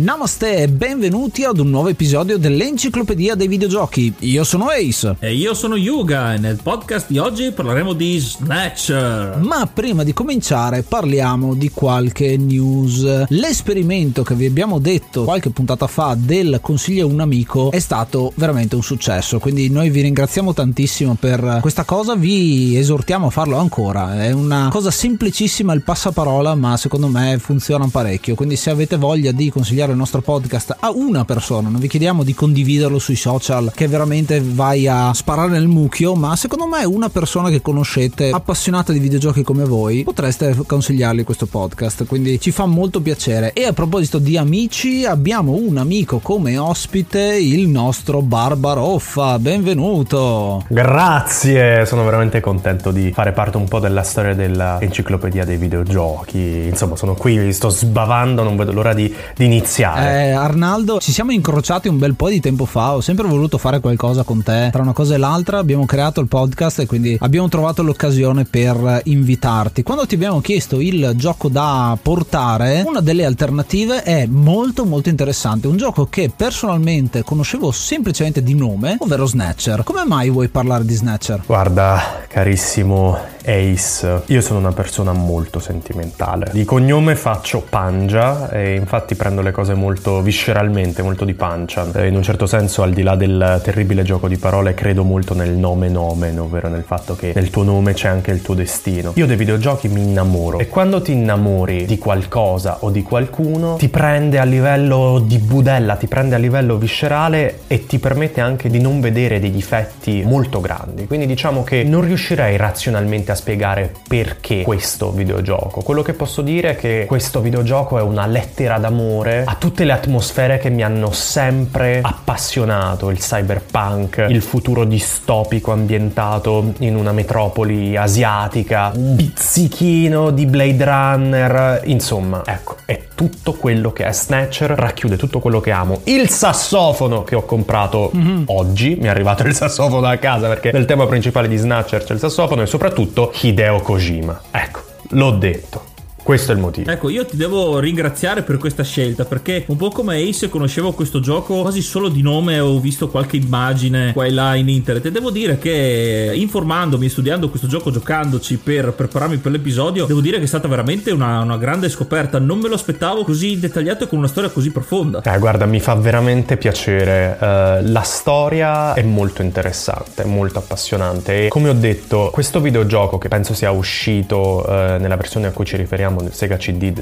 Namaste e benvenuti ad un nuovo episodio dell'Enciclopedia dei Videogiochi. Io sono Ace. E io sono Yuga e nel podcast di oggi parleremo di Snatcher. Ma prima di cominciare parliamo di qualche news. L'esperimento che vi abbiamo detto qualche puntata fa del consiglio a un amico è stato veramente un successo, quindi noi vi ringraziamo tantissimo per questa cosa, vi esortiamo a farlo ancora. È una cosa semplicissima, il passaparola, ma secondo me funziona parecchio, quindi se avete voglia di consigliare il nostro podcast a una persona, non vi chiediamo di condividerlo sui social che veramente vai a sparare nel mucchio, ma secondo me una persona che conoscete appassionata di videogiochi come voi potreste consigliargli questo podcast, quindi ci fa molto piacere. E a proposito di amici, abbiamo un amico come ospite, il nostro Barbaroffa. Benvenuto. Grazie, sono veramente contento di fare parte un po' della storia dell'Enciclopedia dei Videogiochi, insomma sono qui, sto sbavando, non vedo l'ora di iniziare. Arnaldo, ci siamo incrociati un bel po' di tempo fa, ho sempre voluto fare qualcosa con te, tra una cosa e l'altra abbiamo creato il podcast e quindi abbiamo trovato l'occasione per invitarti. Quando ti abbiamo chiesto il gioco da portare, una delle alternative è molto molto interessante, un gioco che personalmente conoscevo semplicemente di nome, ovvero Snatcher. Come mai vuoi parlare di Snatcher? Guarda, carissimo Ace, io sono una persona molto sentimentale, di cognome faccio Pangia e infatti prendo le cose molto visceralmente, molto di pancia, in un certo senso al di là del terribile gioco di parole credo molto nel nomen omen, ovvero nel fatto che nel tuo nome c'è anche il tuo destino. Io dei videogiochi mi innamoro e quando ti innamori di qualcosa o di qualcuno ti prende a livello di budella, ti prende a livello viscerale e ti permette anche di non vedere dei difetti molto grandi, quindi diciamo che non riuscirei razionalmente a spiegare perché questo videogioco. Quello che posso dire è che questo videogioco è una lettera d'amore a tutte le atmosfere che mi hanno sempre appassionato, il cyberpunk, il futuro distopico ambientato in una metropoli asiatica, un pizzichino di Blade Runner, insomma, ecco, è tutto quello che è Snatcher, racchiude tutto quello che amo. Il sassofono che ho comprato oggi, mi è arrivato il sassofono a casa perché nel tema principale di Snatcher c'è il sassofono e soprattutto Hideo Kojima. Ecco, l'ho detto. Questo è il motivo. Ecco, io ti devo ringraziare per questa scelta perché un po' come Ace conoscevo questo gioco quasi solo di nome, ho visto qualche immagine qua e là in internet e devo dire che informandomi e studiando questo gioco, giocandoci per prepararmi per l'episodio, devo dire che è stata veramente una grande scoperta, non me lo aspettavo così dettagliato e con una storia così profonda. Guarda, mi fa veramente piacere, la storia è molto interessante, è molto appassionante e come ho detto questo videogioco che penso sia uscito nella versione a cui ci riferiamo Sega CD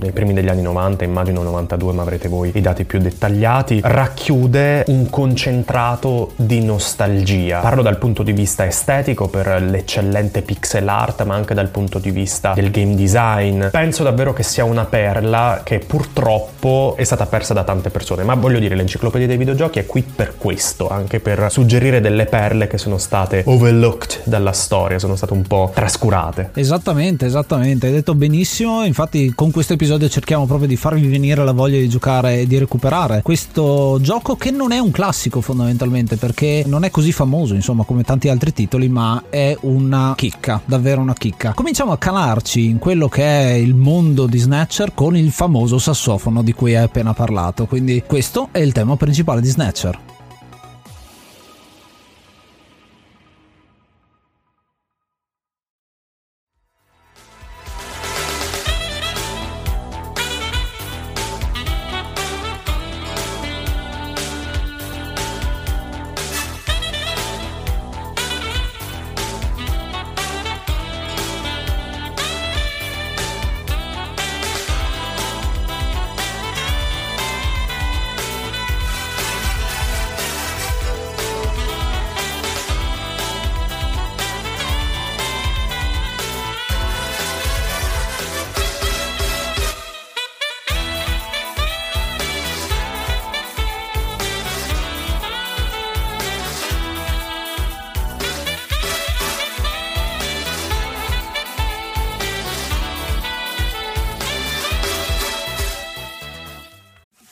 nei primi degli anni 90, immagino 92, ma avrete voi i dati più dettagliati, racchiude un concentrato di nostalgia. Parlo dal punto di vista estetico per l'eccellente pixel art, ma anche dal punto di vista del game design. Penso davvero che sia una perla che purtroppo è stata persa da tante persone, ma voglio dire, l'Enciclopedia dei Videogiochi è qui per questo, anche per suggerire delle perle che sono state overlooked dalla storia, sono state un po' trascurate. Esattamente, hai detto benissimo. Infatti con questo episodio cerchiamo proprio di farvi venire la voglia di giocare e di recuperare questo gioco che non è un classico fondamentalmente perché non è così famoso insomma come tanti altri titoli, ma è una chicca, davvero una chicca. Cominciamo a calarci in quello che è il mondo di Snatcher con il famoso sassofono di cui hai appena parlato, quindi questo è il tema principale di Snatcher.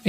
È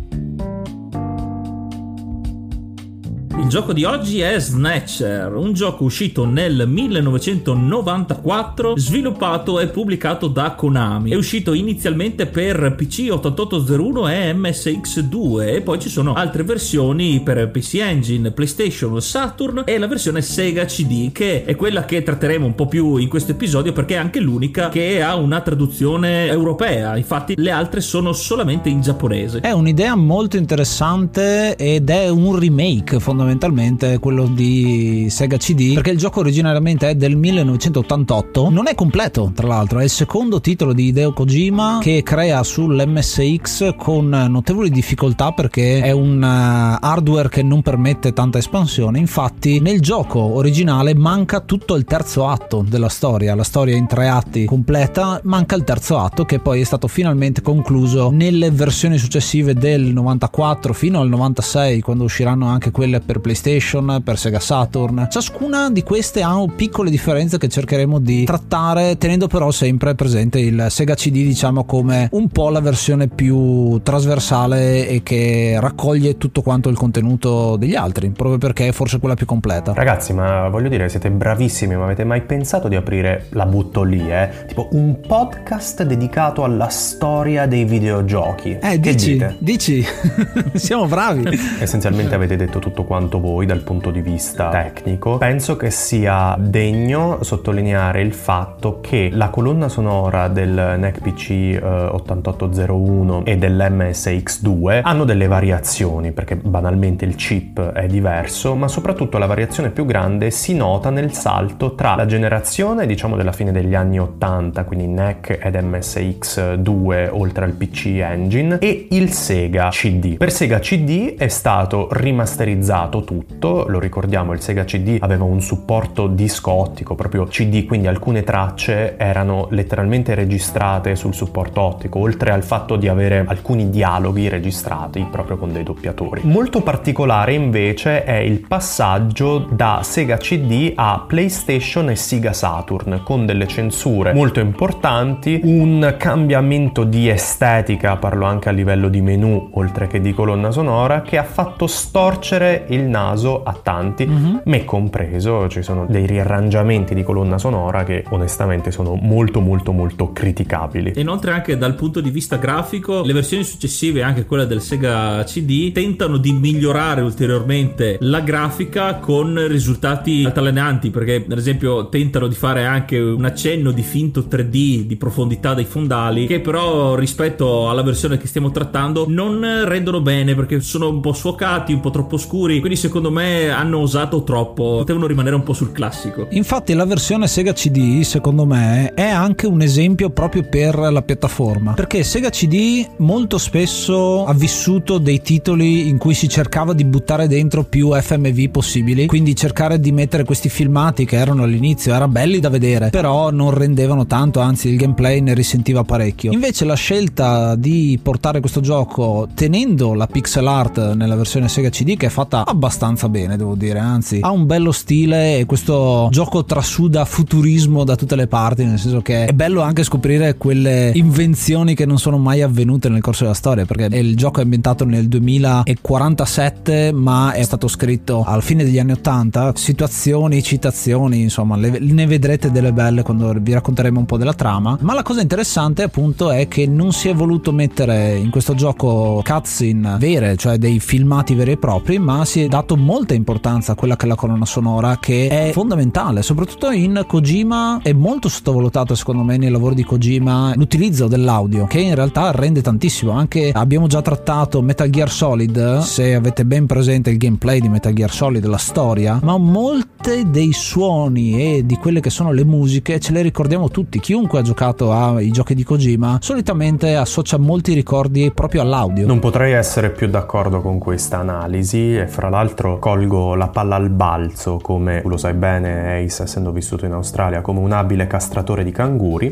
Il gioco di oggi è Snatcher, un gioco uscito nel 1994, sviluppato e pubblicato da Konami. È uscito inizialmente per PC 8801 e MSX2 e poi ci sono altre versioni per PC Engine, PlayStation, Saturn e la versione Sega CD, che è quella che tratteremo un po' più in questo episodio perché è anche l'unica che ha una traduzione europea, infatti le altre sono solamente in giapponese. È un'idea molto interessante ed è un remake fondamentalmente quello di Sega CD, perché il gioco originariamente è del 1988, non è completo tra l'altro, è il secondo titolo di Hideo Kojima che crea sull'MSX con notevoli difficoltà perché è un hardware che non permette tanta espansione. Infatti nel gioco originale manca tutto il terzo atto della storia, la storia in tre atti completa, manca il terzo atto che poi è stato finalmente concluso nelle versioni successive del 94 fino al 96, quando usciranno anche quelle per PlayStation, per Sega Saturn. Ciascuna di queste ha piccole differenze che cercheremo di trattare, tenendo però sempre presente il Sega CD, diciamo, come un po' la versione più trasversale e che raccoglie tutto quanto il contenuto degli altri, proprio perché è forse quella più completa. Ragazzi, ma voglio dire, siete bravissimi, ma avete mai pensato di aprire, la butto lì, tipo un podcast dedicato alla storia dei videogiochi? Dici? Siamo bravi. Essenzialmente avete detto tutto quanto voi dal punto di vista tecnico. Penso che sia degno sottolineare il fatto che la colonna sonora del NEC PC 8801 e dell'MSX2 hanno delle variazioni, perché banalmente il chip è diverso, ma soprattutto la variazione più grande si nota nel salto tra la generazione, diciamo, della fine degli anni 80, quindi NEC ed MSX2 oltre al PC Engine, e il Sega CD. Per Sega CD è stato rimasterizzato tutto, lo ricordiamo, il Sega CD aveva un supporto disco ottico, proprio CD, quindi alcune tracce erano letteralmente registrate sul supporto ottico, oltre al fatto di avere alcuni dialoghi registrati proprio con dei doppiatori. Molto particolare invece è il passaggio da Sega CD a PlayStation e Sega Saturn, con delle censure molto importanti, un cambiamento di estetica, parlo anche a livello di menu oltre che di colonna sonora, che ha fatto storcere il naso a tanti, me compreso. Ci sono dei riarrangiamenti di colonna sonora che onestamente sono molto criticabili. Inoltre anche dal punto di vista grafico le versioni successive, anche quella del Sega CD, tentano di migliorare ulteriormente la grafica con risultati altalenanti, perché ad esempio tentano di fare anche un accenno di finto 3D di profondità dei fondali, che però rispetto alla versione che stiamo trattando non rendono bene, perché sono un po' sfocati, un po' troppo scuri, quindi secondo me hanno osato troppo, potevano rimanere un po' sul classico. Infatti la versione Sega CD secondo me è anche un esempio proprio per la piattaforma, perché Sega CD molto spesso ha vissuto dei titoli in cui si cercava di buttare dentro più FMV possibili, quindi cercare di mettere questi filmati che erano all'inizio, era belli da vedere, però non rendevano tanto, anzi il gameplay ne risentiva parecchio. Invece la scelta di portare questo gioco tenendo la pixel art nella versione Sega CD, che è fatta abbastanza bene, devo dire, anzi ha un bello stile, e questo gioco trasuda futurismo da tutte le parti, nel senso che è bello anche scoprire quelle invenzioni che non sono mai avvenute nel corso della storia, perché il gioco è ambientato nel 2047 ma è stato scritto alla fine degli anni 80, situazioni, citazioni, insomma ne vedrete delle belle quando vi racconteremo un po' della trama. Ma la cosa interessante appunto è che non si è voluto mettere in questo gioco cutscene vere, cioè dei filmati veri e propri, ma si è dato molta importanza a quella che è la colonna sonora, che è fondamentale soprattutto in Kojima. È molto sottovalutato secondo me nel lavoro di Kojima l'utilizzo dell'audio, che in realtà rende tantissimo. Anche abbiamo già trattato Metal Gear Solid, se avete ben presente il gameplay di Metal Gear Solid, la storia, ma molto parte dei suoni e di quelle che sono le musiche ce le ricordiamo tutti. Chiunque ha giocato ai giochi di Kojima solitamente associa molti ricordi proprio all'audio. Non potrei essere più d'accordo con questa analisi, e fra l'altro colgo la palla al balzo, come lo sai bene Ace, essendo vissuto in Australia, come un abile castratore di canguri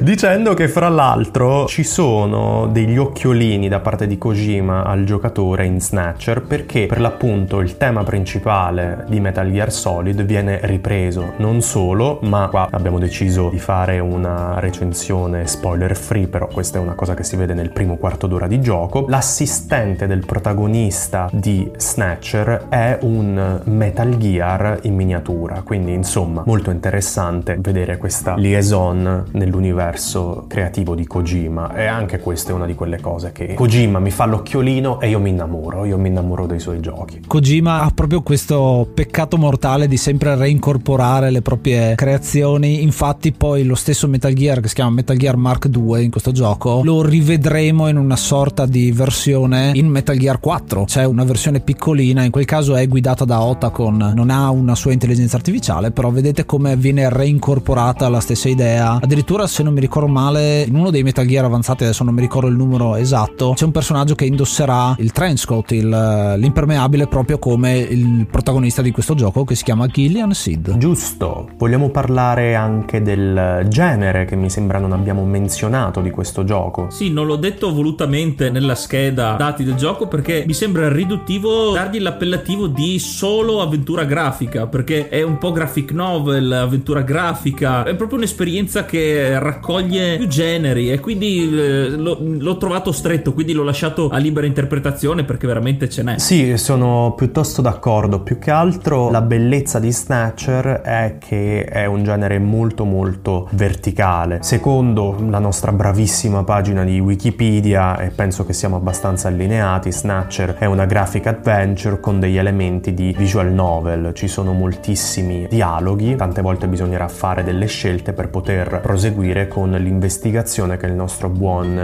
dicendo che fra l'altro ci sono degli occhiolini da parte di Kojima al giocatore in Snatcher, perché per l'appunto il tema principale di Metal Gear Solid viene ripreso. Non solo, ma qua abbiamo deciso di fare una recensione spoiler free, però questa è una cosa che si vede nel primo quarto d'ora di gioco. L'assistente del protagonista di Snatcher è un Metal Gear in miniatura, quindi insomma molto interessante vedere questa liaison nell'universo creativo di Kojima, e anche questa è una di quelle cose che Kojima mi fa l'occhiolino e io mi innamoro dei suoi giochi. Kojima ha proprio questo peccato mortale di sempre reincorporare le proprie creazioni, infatti poi lo stesso Metal Gear, che si chiama Metal Gear Mark II in questo gioco, lo rivedremo in una sorta di versione in Metal Gear 4, c'è una versione piccolina, in quel caso è guidata da Otacon, non ha una sua intelligenza artificiale, però vedete come viene reincorporata la stessa idea. Addirittura, se non mi ricordo male, in uno dei Metal Gear avanzati, adesso non mi ricordo il numero esatto, c'è un personaggio che indosserà il trench coat, l'impermeabile, proprio come il protagonista di questo gioco, che si chiama Gillian Seed. Giusto, vogliamo parlare anche del genere, che mi sembra non abbiamo menzionato di questo gioco. Sì, non l'ho detto volutamente nella scheda dati del gioco perché mi sembra riduttivo dargli l'appellativo di solo avventura grafica, perché è un po' graphic novel, avventura grafica, è proprio un'esperienza che raccoglie più generi, e quindi l'ho trovato stretto, quindi l'ho lasciato a libera interpretazione perché veramente ce n'è. Sì, sono piuttosto d'accordo. Più che altro la bellezza di Snatcher è che è un genere molto molto verticale. Secondo la nostra bravissima pagina di Wikipedia, e penso che siamo abbastanza allineati, Snatcher è una graphic adventure con degli elementi di visual novel. Ci sono moltissimi dialoghi, tante volte bisognerà fare delle scelte per poter proseguire con l'investigazione che il nostro buon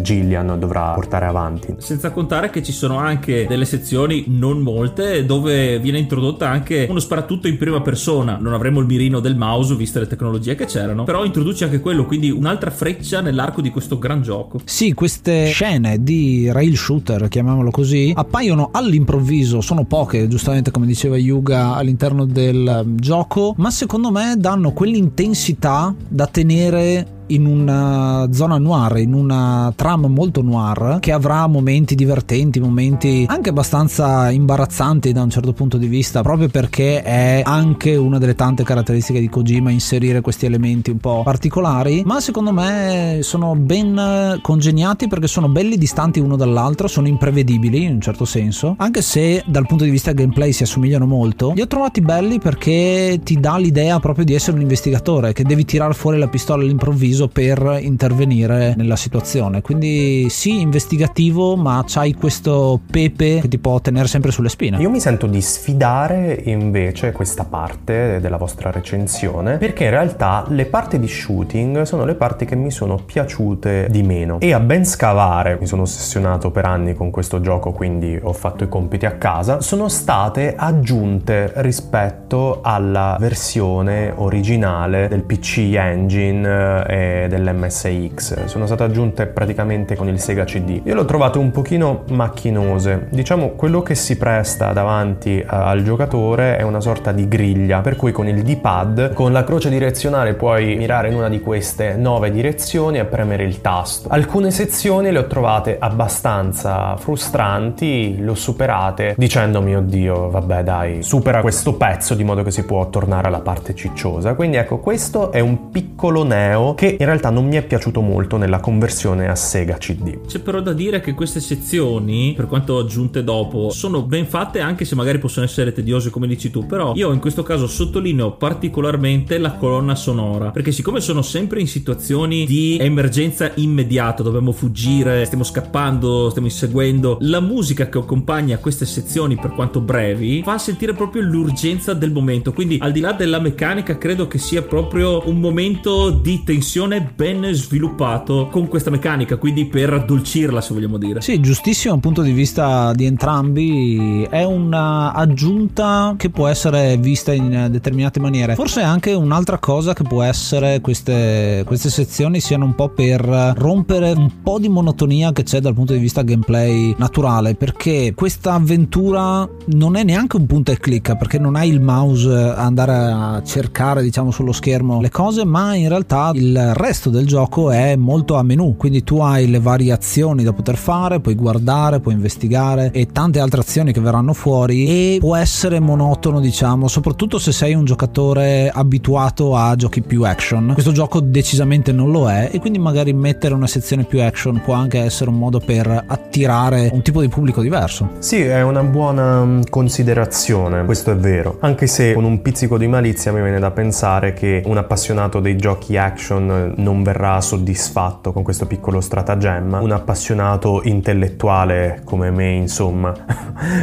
Gillian dovrà portare avanti. Senza contare che ci sono anche delle sezioni, non molte, dove viene introdotta anche uno sparatutto in prima persona. Non avremo il mirino del mouse, viste le tecnologie che c'erano, però introduce anche quello, quindi un'altra freccia nell'arco di questo gran gioco. Sì, queste scene di rail shooter, chiamiamolo così, appaiono all'improvviso, sono poche, giustamente come diceva Yuga, all'interno del gioco, ma secondo me danno quell'intensità da tenere in una zona noir, in una trama molto noir, che avrà momenti divertenti, momenti anche abbastanza imbarazzanti da un certo punto di vista, proprio perché è anche una delle tante caratteristiche di Kojima inserire questi elementi un po' particolari, ma secondo me sono ben congegnati perché sono belli distanti uno dall'altro, sono imprevedibili in un certo senso, anche se dal punto di vista gameplay si assomigliano molto. Li ho trovati belli perché ti dà l'idea proprio di essere un investigatore, che devi tirar fuori la pistola all'improvviso per intervenire nella situazione, quindi sì, investigativo, ma c'hai questo pepe che ti può tenere sempre sulle spine. Io mi sento di sfidare invece questa parte della vostra recensione, perché in realtà le parti di shooting sono le parti che mi sono piaciute di meno, e a ben scavare, mi sono ossessionato per anni con questo gioco, quindi ho fatto i compiti a casa, sono state aggiunte rispetto alla versione originale del PC Engine e dell'MSX. Sono state aggiunte praticamente con il Sega CD. Io l'ho trovato un pochino macchinose. Diciamo, quello che si presta davanti al giocatore è una sorta di griglia, per cui con il D-pad, con la croce direzionale, puoi mirare in una di queste 9 direzioni e premere il tasto. Alcune sezioni le ho trovate abbastanza frustranti, le ho superate dicendomi oddio vabbè dai, supera questo pezzo di modo che si può tornare alla parte cicciosa. Quindi ecco, questo è un piccolo neo che in realtà non mi è piaciuto molto nella conversione a Sega CD. C'è però da dire che queste sezioni, per quanto aggiunte dopo, sono ben fatte, anche se magari possono essere tediose come dici tu, però io in questo caso sottolineo particolarmente la colonna sonora, perché siccome sono sempre in situazioni di emergenza immediata, dobbiamo fuggire, stiamo scappando, stiamo inseguendo, la musica che accompagna queste sezioni, per quanto brevi, fa sentire proprio l'urgenza del momento, quindi al di là della meccanica credo che sia proprio un momento di tensione un'azione ben sviluppato con questa meccanica, quindi per addolcirla, se vogliamo dire. Sì, giustissimo punto di vista di entrambi. È una aggiunta che può essere vista in determinate maniere. Forse anche un'altra cosa che può essere queste sezioni siano un po' per rompere un po' di monotonia che c'è dal punto di vista gameplay naturale, perché questa avventura non è neanche un punto e clicca, perché non hai il mouse a andare a cercare, diciamo, sullo schermo le cose, ma in realtà il resto del gioco è molto a menu, quindi tu hai le varie azioni da poter fare, puoi guardare, puoi investigare e tante altre azioni che verranno fuori, e può essere monotono, diciamo, soprattutto se sei un giocatore abituato a giochi più action. Questo gioco decisamente non lo è, e quindi magari mettere una sezione più action può anche essere un modo per attirare un tipo di pubblico diverso. Sì, è una buona considerazione, questo è vero, anche se con un pizzico di malizia mi viene da pensare che un appassionato dei giochi action non verrà soddisfatto con questo piccolo stratagemma, un appassionato intellettuale come me, insomma,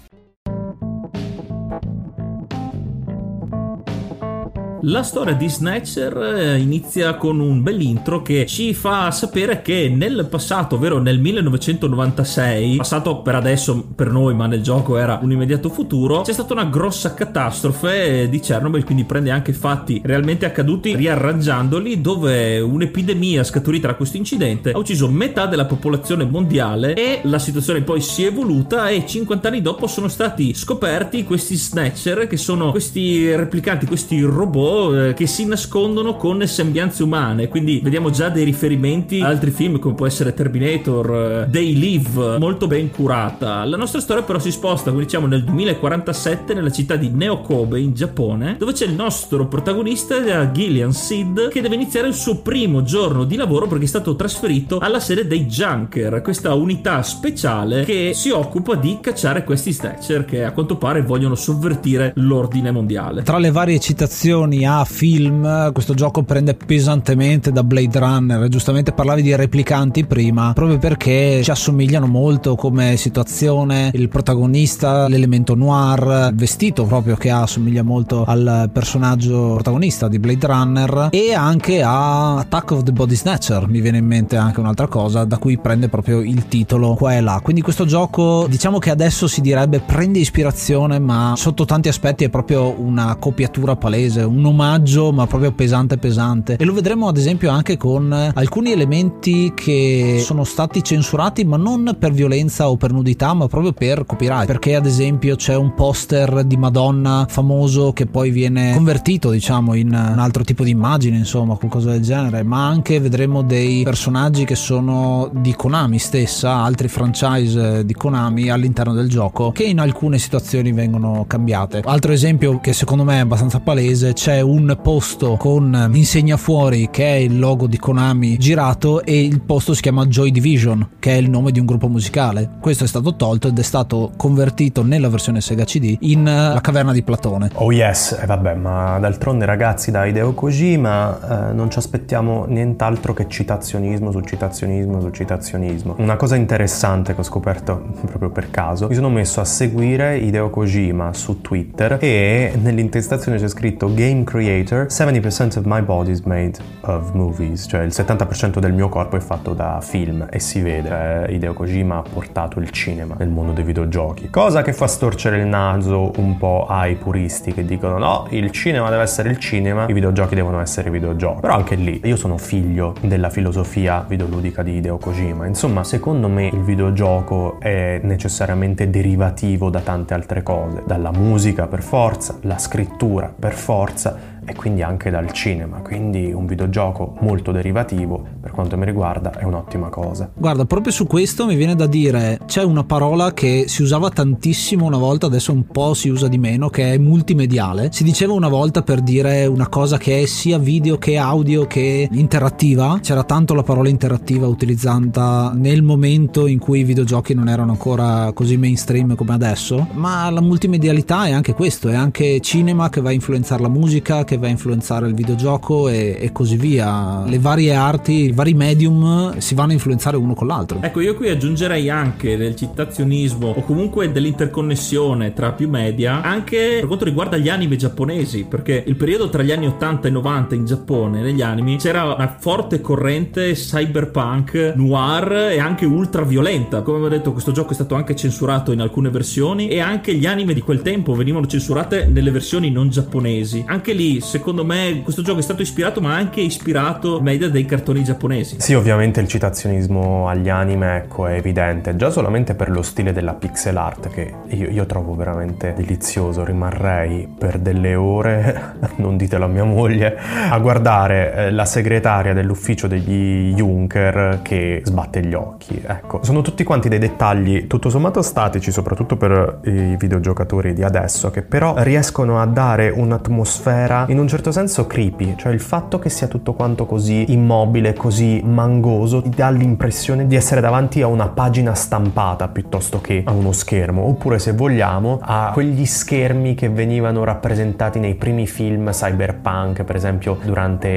La storia di Snatcher inizia con un bell'intro che ci fa sapere che nel passato, ovvero nel 1996, passato per adesso per noi ma nel gioco era un immediato futuro, c'è stata una grossa catastrofe di Chernobyl, quindi prende anche fatti realmente accaduti riarrangiandoli, dove un'epidemia scaturita da questo incidente ha ucciso metà della popolazione mondiale, e la situazione poi si è evoluta e 50 anni dopo sono stati scoperti questi Snatcher, che sono questi replicanti, questi robot che si nascondono con sembianze umane. Quindi vediamo già dei riferimenti ad altri film come può essere Terminator, They Live, molto ben curata. La nostra storia però si sposta, come diciamo, nel 2047 nella città di Neokobe in Giappone, dove c'è il nostro protagonista Gillian Seed, che deve iniziare il suo primo giorno di lavoro perché è stato trasferito alla sede dei Junker, questa unità speciale che si occupa di cacciare questi Snatcher che a quanto pare vogliono sovvertire l'ordine mondiale. Tra le varie citazioni a film, questo gioco prende pesantemente da Blade Runner. Giustamente parlavi di replicanti prima, proprio perché ci assomigliano molto come situazione, il protagonista, l'elemento noir, il vestito proprio che assomiglia molto al personaggio protagonista di Blade Runner, e anche a Attack of the Body Snatcher mi viene in mente anche un'altra cosa da cui prende proprio il titolo qua e là. Quindi questo gioco, diciamo che adesso si direbbe prende ispirazione, ma sotto tanti aspetti è proprio una copiatura palese, un omaggio ma proprio pesante, e lo vedremo ad esempio anche con alcuni elementi che sono stati censurati, ma non per violenza o per nudità, ma proprio per copyright, perché ad esempio c'è un poster di Madonna famoso che poi viene convertito, diciamo, in un altro tipo di immagine, insomma qualcosa del genere. Ma anche vedremo dei personaggi che sono di Konami stessa, altri franchise di Konami all'interno del gioco, che in alcune situazioni vengono cambiate. Altro esempio che secondo me è abbastanza palese: c'è un posto con l'insegna fuori che è il logo di Konami girato, e il posto si chiama Joy Division, che è il nome di un gruppo musicale. Questo è stato tolto ed è stato convertito nella versione Sega CD in La Caverna di Platone. Oh yes, e vabbè, ma d'altronde ragazzi, da Hideo Kojima non ci aspettiamo nient'altro che citazionismo su citazionismo. Una cosa interessante che ho scoperto proprio per caso: mi sono messo a seguire Hideo Kojima su Twitter e nell'intestazione c'è scritto Game creator, 70% of my body is made of movies, cioè il 70% del mio corpo è fatto da film e si vede. Hideo Kojima ha portato il cinema nel mondo dei videogiochi, cosa che fa storcere il naso un po' ai puristi che dicono no, il cinema deve essere il cinema, i videogiochi devono essere i videogiochi. Però anche lì io sono figlio della filosofia videoludica di Hideo Kojima, insomma secondo me il videogioco è necessariamente derivativo da tante altre cose, dalla musica per forza, la scrittura per forza e quindi anche dal cinema, quindi un videogioco molto derivativo per quanto mi riguarda è un'ottima cosa. Guarda, proprio su questo mi viene da dire, c'è una parola che si usava tantissimo una volta, adesso un po' si usa di meno, che è multimediale. Si diceva una volta per dire una cosa che è sia video che audio che interattiva, c'era tanto la parola interattiva utilizzata nel momento in cui i videogiochi non erano ancora così mainstream come adesso, ma la multimedialità è anche questo, è anche cinema che va a influenzare la musica, che va a influenzare il videogioco e così via. Le varie arti, i vari medium si vanno a influenzare uno con l'altro. Ecco, io qui aggiungerei anche del citazionismo o comunque dell'interconnessione tra più media anche per quanto riguarda gli anime giapponesi, perché il periodo tra gli anni 80 e 90 in Giappone negli anime c'era una forte corrente cyberpunk, noir e anche ultra violenta. Come ho detto, questo gioco è stato anche censurato in alcune versioni e anche gli anime di quel tempo venivano censurate nelle versioni non giapponesi. Anche lì secondo me questo gioco è stato ispirato, ma anche ispirato media dei cartoni giapponesi. Sì, ovviamente il citazionismo agli anime, ecco, è evidente già solamente per lo stile della pixel art che io trovo veramente delizioso. Rimarrei per delle ore, non ditelo a mia moglie, a guardare la segretaria dell'ufficio degli Junker che sbatte gli occhi. Ecco, sono tutti quanti dei dettagli tutto sommato statici, soprattutto per i videogiocatori di adesso, che però riescono a dare un'atmosfera in un certo senso creepy, cioè il fatto che sia tutto quanto così immobile, così mangoso, ti dà l'impressione di essere davanti a una pagina stampata piuttosto che a uno schermo, oppure se vogliamo a quegli schermi che venivano rappresentati nei primi film cyberpunk, per esempio durante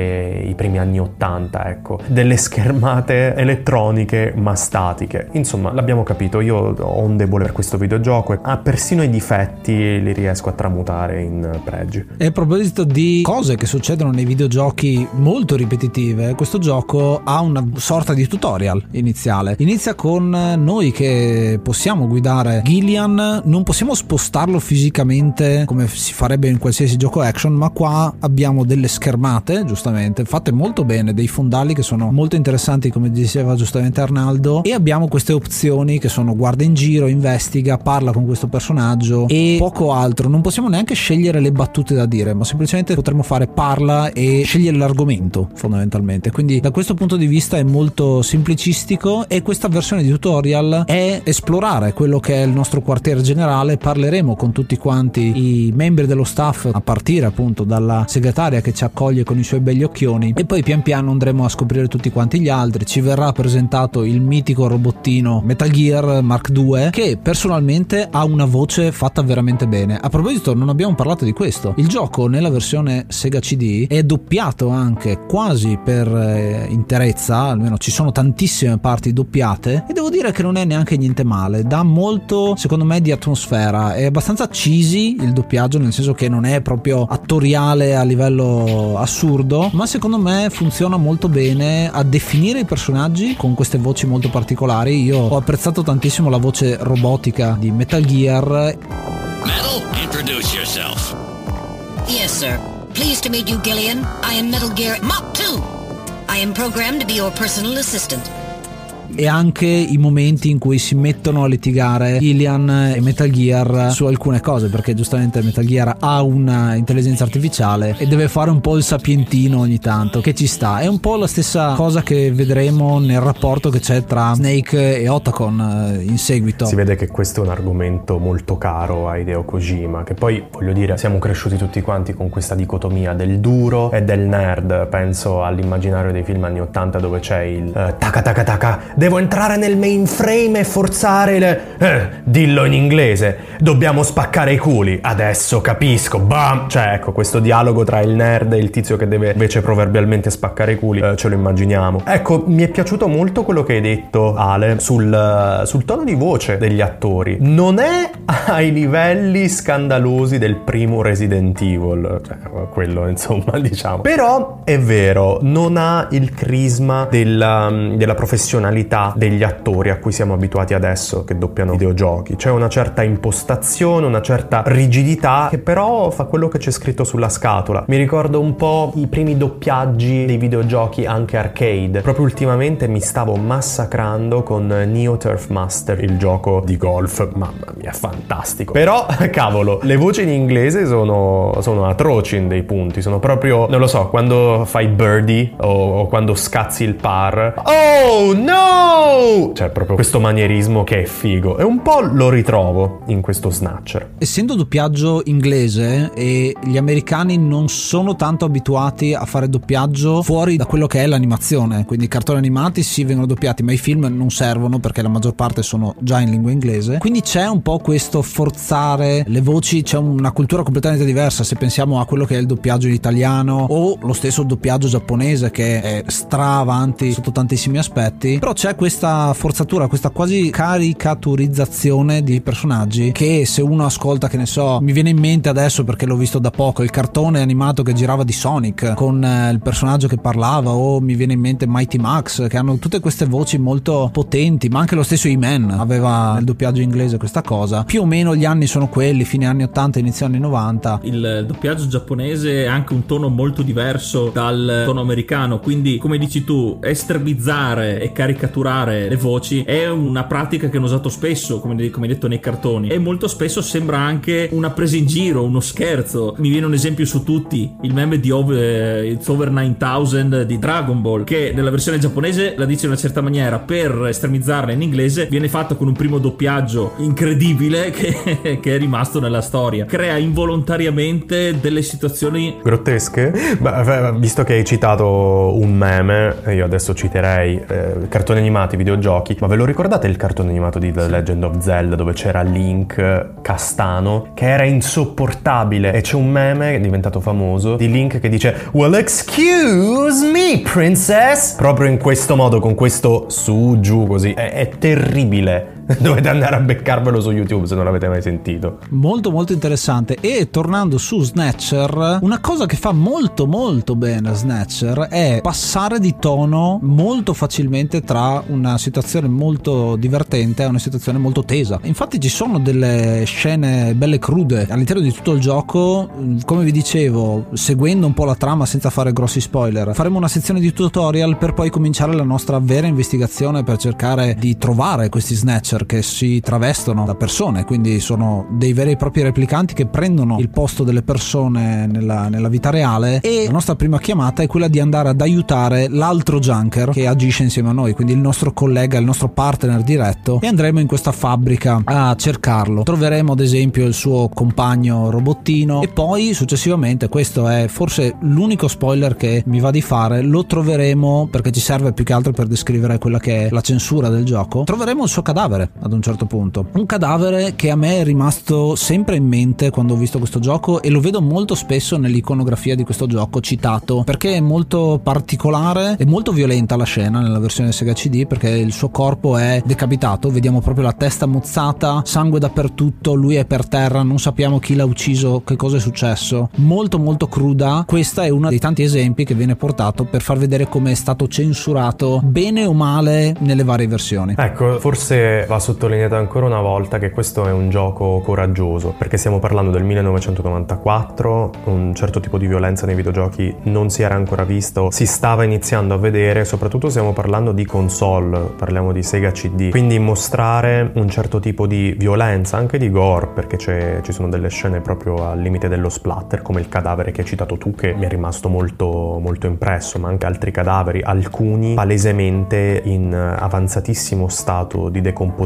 i primi anni 80, ecco, delle schermate elettroniche ma statiche. Insomma, l'abbiamo capito, io ho un debole per questo videogioco e persino i difetti li riesco a tramutare in pregi. E a proposito di cose che succedono nei videogiochi molto ripetitive, questo gioco ha una sorta di tutorial iniziale. Inizia con noi che possiamo guidare Gillian, non possiamo spostarlo fisicamente come si farebbe in qualsiasi gioco action, ma qua abbiamo delle schermate, giustamente fatte molto bene, dei fondali che sono molto interessanti come diceva giustamente Arnaldo, e abbiamo queste opzioni che sono guarda in giro, investiga, parla con questo personaggio e poco altro. Non possiamo neanche scegliere le battute da dire, ma semplicemente potremmo fare parla e scegliere l'argomento fondamentalmente, quindi da questo punto di vista è molto semplicistico e questa versione di tutorial è esplorare quello che è il nostro quartier generale. Parleremo con tutti quanti i membri dello staff, a partire appunto dalla segretaria che ci accoglie con i suoi begli occhioni, e poi pian piano andremo a scoprire tutti quanti gli altri. Ci verrà presentato il mitico robottino Metal Gear Mark II, che personalmente ha una voce fatta veramente bene. A proposito, non abbiamo parlato di questo, il gioco nella versione Sega CD è doppiato anche quasi per interezza, almeno ci sono tantissime parti doppiate, e devo dire che non è neanche niente male, dà molto secondo me di atmosfera. È abbastanza cheesy il doppiaggio, nel senso che non è proprio attoriale a livello assurdo, ma secondo me funziona molto bene a definire i personaggi con queste voci molto particolari. Io ho apprezzato tantissimo la voce robotica di Metal Gear. Metal, introduce yourself. Yes, sir. Pleased to meet you, Gillian. I am Metal Gear Mark II. I am programmed to be your personal assistant. E anche i momenti in cui si mettono a litigare Gillian e Metal Gear su alcune cose, perché giustamente Metal Gear ha una intelligenza artificiale e deve fare un po' il sapientino ogni tanto, che ci sta. È un po' la stessa cosa che vedremo nel rapporto che c'è tra Snake e Otacon in seguito. Si vede che questo è un argomento molto caro a Hideo Kojima, che poi, voglio dire, siamo cresciuti tutti quanti con questa dicotomia del duro e del nerd. Penso all'immaginario dei film anni 80 dove c'è il taca taca taca, devo entrare nel mainframe e forzare le... dillo in inglese. Dobbiamo spaccare i culi. Adesso capisco. Bam! Cioè, ecco, questo dialogo tra il nerd e il tizio che deve invece proverbialmente spaccare i culi, ce lo immaginiamo. Ecco, mi è piaciuto molto quello che hai detto, Ale, sul tono di voce degli attori. Non è ai livelli scandalosi del primo Resident Evil, cioè quello insomma, diciamo. Però è vero, non ha il crisma della professionalità degli attori a cui siamo abituati adesso che doppiano videogiochi. C'è una certa impostazione, una certa rigidità che però fa quello che c'è scritto sulla scatola. Mi ricordo un po' i primi doppiaggi dei videogiochi anche arcade. Proprio ultimamente mi stavo massacrando con Neo Turf Master, il gioco di golf. Mamma mia, fantastico. Però, cavolo, le voci in inglese sono atroci in dei punti. Sono proprio, non lo so, quando fai birdie o quando scazzi il par. Oh no! Cioè, proprio questo manierismo che è figo. E un po' lo ritrovo in questo Snatcher. Essendo doppiaggio inglese, e gli americani non sono tanto abituati a fare doppiaggio fuori da quello che è l'animazione. Quindi i cartoni animati sì, vengono doppiati, ma i film non servono perché la maggior parte sono già in lingua inglese. Quindi c'è un po' questo forzare le voci, c'è una cultura completamente diversa se pensiamo a quello che è il doppiaggio in italiano o lo stesso doppiaggio giapponese che è stra avanti sotto tantissimi aspetti. Però c'è questa forzatura, questa quasi caricaturizzazione di personaggi che, se uno ascolta, che ne so, mi viene in mente adesso perché l'ho visto da poco, il cartone animato che girava di Sonic con il personaggio che parlava, o mi viene in mente Mighty Max, che hanno tutte queste voci molto potenti, ma anche lo stesso He-Man aveva il doppiaggio inglese questa cosa. Più o meno gli anni sono quelli, fine anni 80, inizio anni 90. Il doppiaggio giapponese ha anche un tono molto diverso dal tono americano, quindi come dici tu, estremizzare e caricaturare le voci è una pratica che hanno usato spesso, come detto, nei cartoni, e molto spesso sembra anche una presa in giro, uno scherzo. Mi viene un esempio su tutti, il meme di It's Over 9000 di Dragon Ball, che nella versione giapponese la dice in una certa maniera, per estremizzarla in inglese viene fatto con un primo doppiaggio incredibile che è rimasto nella storia. Crea involontariamente delle situazioni grottesche. Beh, visto che hai citato un meme, io adesso citerei cartoni animati, videogiochi. Ma ve lo ricordate il cartone animato di The Legend of Zelda dove c'era Link castano che era insopportabile? E c'è un meme diventato famoso di Link che dice "Well, excuse me, princess", proprio in questo modo, con questo su giù così. È terribile. Dovete andare a beccarvelo su YouTube se non l'avete mai sentito. Molto molto interessante. E tornando su Snatcher, una cosa che fa molto molto bene Snatcher è passare di tono molto facilmente tra una situazione molto divertente e una situazione molto tesa. Infatti ci sono delle scene belle crude all'interno di tutto il gioco. Come vi dicevo, seguendo un po' la trama senza fare grossi spoiler, faremo una sezione di tutorial per poi cominciare la nostra vera investigazione per cercare di trovare questi Snatcher che si travestono da persone, quindi sono dei veri e propri replicanti che prendono il posto delle persone nella vita reale. E la nostra prima chiamata è quella di andare ad aiutare l'altro Junker che agisce insieme a noi, quindi il nostro collega, il nostro partner diretto, e andremo in questa fabbrica a cercarlo. Troveremo ad esempio il suo compagno robottino e poi successivamente, questo è forse l'unico spoiler che mi va di fare, lo troveremo perché ci serve più che altro per descrivere quella che è la censura del gioco. Troveremo il suo cadavere ad un certo punto, un cadavere che a me è rimasto sempre in mente quando ho visto questo gioco, e lo vedo molto spesso nell'iconografia di questo gioco citato perché è molto particolare e molto violenta la scena nella versione Sega CD, perché il suo corpo è decapitato, vediamo proprio la testa mozzata, sangue dappertutto, lui è per terra, non sappiamo chi l'ha ucciso, che cosa è successo. Molto molto cruda. Questa è uno dei tanti esempi che viene portato per far vedere come è stato censurato bene o male nelle varie versioni. Ecco, forse va sottolineato ancora una volta che questo è un gioco coraggioso, perché stiamo parlando del 1994, un certo tipo di violenza nei videogiochi non si era ancora visto, si stava iniziando a vedere, soprattutto stiamo parlando di console, parliamo di Sega CD, quindi mostrare un certo tipo di violenza, anche di gore, perché ci sono delle scene proprio al limite dello splatter, come il cadavere che hai citato tu, che mi è rimasto molto molto impresso, ma anche altri cadaveri, alcuni palesemente in avanzatissimo stato di decomposizione.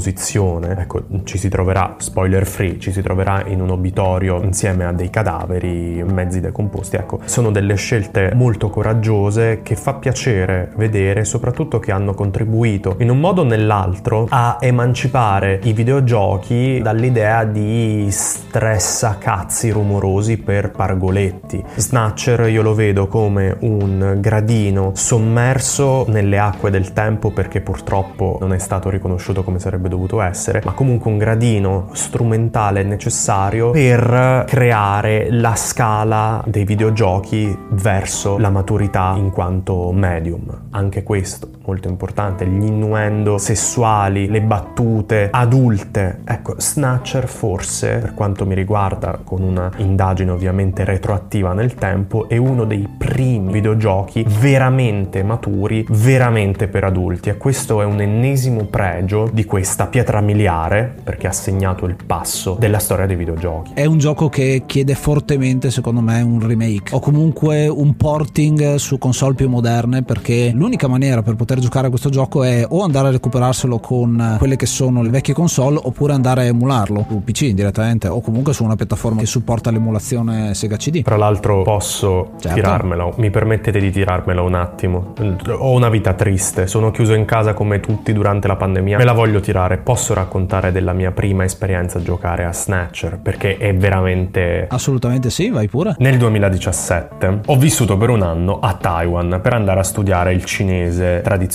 Ecco, ci si troverà, spoiler free, ci si troverà in un obitorio insieme a dei cadaveri mezzi decomposti. Ecco, sono delle scelte molto coraggiose che fa piacere vedere, soprattutto che hanno contribuito in un modo o nell'altro a emancipare i videogiochi dall'idea di stressacazzi rumorosi per pargoletti. Snatcher io lo vedo come un gradino sommerso nelle acque del tempo, perché purtroppo non è stato riconosciuto come sarebbe avrebbe dovuto essere, ma comunque un gradino strumentale necessario per creare la scala dei videogiochi verso la maturità in quanto medium. Anche questo molto importante, gli innuendo sessuali, le battute adulte. Ecco, Snatcher forse, per quanto mi riguarda, con una indagine ovviamente retroattiva nel tempo, è uno dei primi videogiochi veramente maturi, veramente per adulti, e questo è un ennesimo pregio di questa pietra miliare, perché ha segnato il passo della storia dei videogiochi. È un gioco che chiede fortemente, secondo me, un remake o comunque un porting su console più moderne, perché l'unica maniera per poter giocare a questo gioco è o andare a recuperarselo con quelle che sono le vecchie console, oppure andare a emularlo su PC direttamente, o comunque su una piattaforma che supporta l'emulazione Sega CD. Tra l'altro posso tirarmela, mi permettete di tirarmela un attimo? Ho una vita triste, sono chiuso in casa come tutti durante la pandemia, me la voglio tirare. Posso raccontare della mia prima esperienza a giocare a Snatcher, perché è veramente... Assolutamente sì, vai pure. Nel 2017 ho vissuto per un anno a Taiwan per andare a studiare il cinese tradizionale.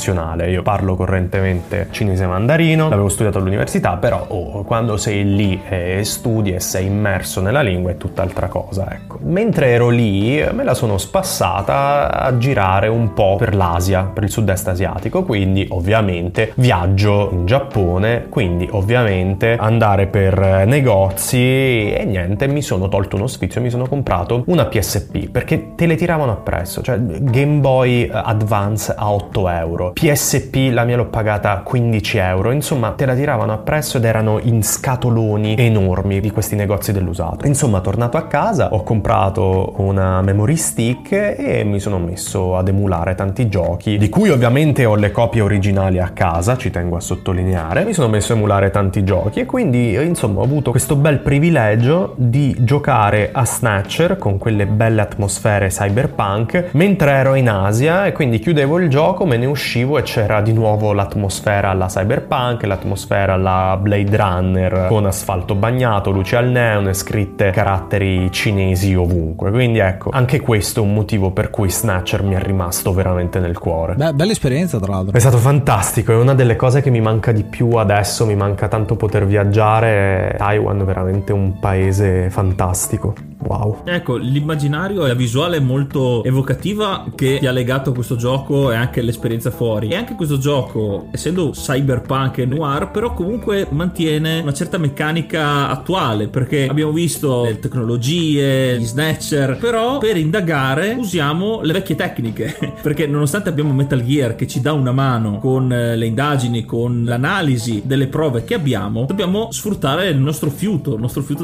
Io parlo correntemente cinese mandarino, l'avevo studiato all'università, però quando sei lì e studi e sei immerso nella lingua è tutt'altra cosa, ecco. Mentre ero lì me la sono spassata a girare un po' per l'Asia, per il sud-est asiatico, quindi ovviamente viaggio in Giappone, quindi ovviamente andare per negozi, e niente, mi sono tolto uno sfizio e mi sono comprato una PSP, perché te le tiravano appresso, cioè Game Boy Advance a 8 euro, PSP la mia l'ho pagata 15 euro, insomma te la tiravano appresso ed erano in scatoloni enormi di questi negozi dell'usato. Insomma, tornato a casa ho comprato una memory stick e mi sono messo ad emulare tanti giochi, di cui ovviamente ho le copie originali a casa, ci tengo a sottolineare. Mi sono messo a emulare tanti giochi e quindi insomma ho avuto questo bel privilegio di giocare a Snatcher con quelle belle atmosfere cyberpunk mentre ero in Asia, e quindi chiudevo il gioco, me ne uscivo e c'era di nuovo l'atmosfera alla cyberpunk, l'atmosfera alla Blade Runner con asfalto bagnato, luci al neon e scritte caratteri cinesi ovunque. Quindi ecco, anche questo è un motivo per cui Snatcher mi è rimasto veramente nel cuore. Beh, bella esperienza, tra l'altro. È stato fantastico, è una delle cose che mi manca di più adesso, mi manca tanto poter viaggiare. Taiwan è veramente un paese fantastico. Wow. Ecco, l'immaginario e la visuale molto evocativa che ti ha legato a questo gioco e anche l'esperienza fuori. E anche questo gioco, essendo cyberpunk e noir, però comunque mantiene una certa meccanica attuale, perché abbiamo visto le tecnologie, gli snatcher, però per indagare usiamo le vecchie tecniche, perché nonostante abbiamo Metal Gear che ci dà una mano con le indagini, con l'analisi delle prove che abbiamo, dobbiamo sfruttare il nostro fiuto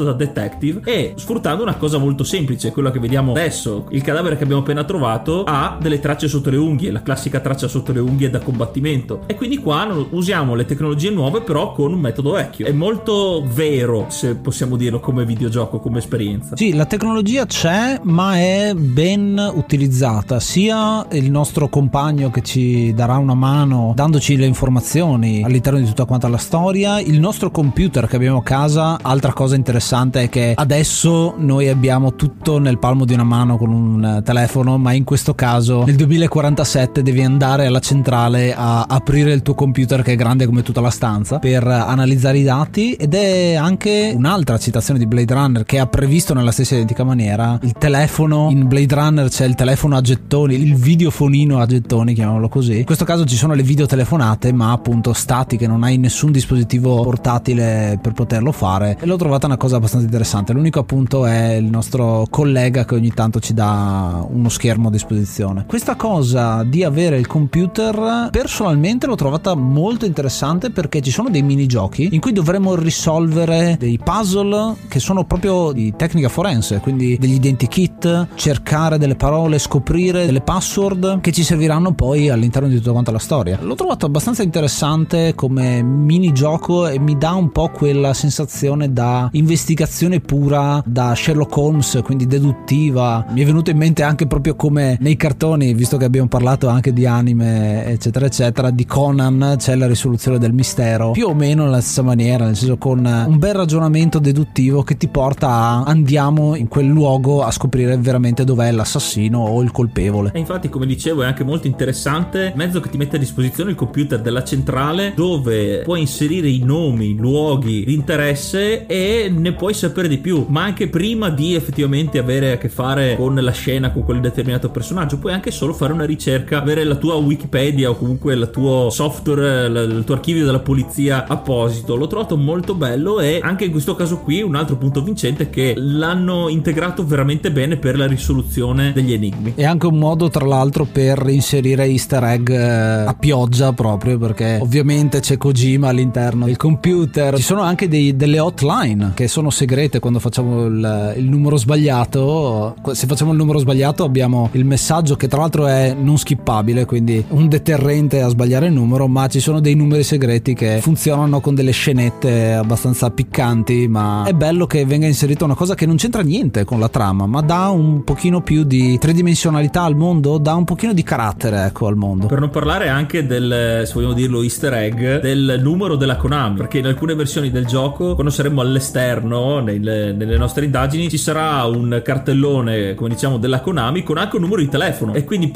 da detective, e sfruttando una cosa molto semplice, quella che vediamo adesso. Il cadavere che abbiamo appena trovato ha delle tracce sotto le unghie, la classica traccia sotto le unghie da combattimento, e quindi qua usiamo le tecnologie nuove però con un metodo vecchio. È molto vero, se possiamo dirlo, come videogioco, come esperienza. Sì, la tecnologia c'è, ma è ben utilizzata. Sia il nostro compagno che ci darà una mano dandoci le informazioni all'interno di tutta quanta la storia, il nostro computer che abbiamo a casa. Altra cosa interessante è che adesso noi abbiamo tutto nel palmo di una mano con un telefono, ma in questo caso nel 2047 devi andare alla centrale a aprire il tuo computer, che è grande come tutta la stanza, per analizzare i dati. Ed è anche un'altra citazione di Blade Runner, che ha previsto nella stessa identica maniera il telefono. In Blade Runner c'è il telefono a gettoni, il videofonino a gettoni, chiamiamolo così. In questo caso ci sono le videotelefonate, ma appunto statiche, non hai nessun dispositivo portatile per poterlo fare, e l'ho trovata una cosa abbastanza interessante. L'unico appunto è il nostro collega che ogni tanto ci dà uno schermo a disposizione. Questa cosa di avere il computer personalmente l'ho trovata molto interessante, perché ci sono dei minigiochi in cui dovremo risolvere dei puzzle che sono proprio di tecnica forense, quindi degli identikit, cercare delle parole, scoprire delle password che ci serviranno poi all'interno di tutta quanta la storia. L'ho trovato abbastanza interessante come minigioco e mi dà un po' quella sensazione da investigazione pura, da Sherlock Holmes, quindi deduttiva. Mi è venuto in mente anche proprio come nei cartoni, visto che abbiamo parlato anche di anime eccetera eccetera, di Conan c'è la risoluzione del mistero più o meno nella stessa maniera, nel senso con un bel ragionamento deduttivo che ti porta a andiamo in quel luogo a scoprire veramente dov'è l'assassino o il colpevole. E infatti, come dicevo, è anche molto interessante mezzo che ti mette a disposizione il computer della centrale, dove puoi inserire i nomi, i luoghi di interesse e ne puoi sapere di più, ma anche prima di effettivamente avere a che fare con la scena, con quel determinato personaggio, puoi anche solo fare una ricerca, avere la tua Wikipedia o comunque il tuo software, il tuo archivio della polizia apposito. L'ho trovato molto bello, e anche in questo caso qui un altro punto vincente è che l'hanno integrato veramente bene per la risoluzione degli enigmi. È anche un modo, tra l'altro, per inserire easter egg a pioggia, proprio perché ovviamente c'è Kojima all'interno del computer. Ci sono anche delle hotline che sono segrete. Quando facciamo il numero sbagliato, se facciamo il numero sbagliato abbiamo il messaggio, che tra l'altro è non skippabile, quindi un deterrente a sbagliare il numero, ma ci sono dei numeri segreti che funzionano con delle scenette abbastanza piccanti. Ma è bello che venga inserita una cosa che non c'entra niente con la trama, ma dà un pochino più di tridimensionalità al mondo, dà un pochino di carattere, ecco, al mondo. Per non parlare anche del, se vogliamo dirlo, easter egg del numero della Konami, perché in alcune versioni del gioco, quando saremo all'esterno nelle nostre indagini, ci sarà un cartellone, come diciamo, della Konami con anche un numero di telefono, e quindi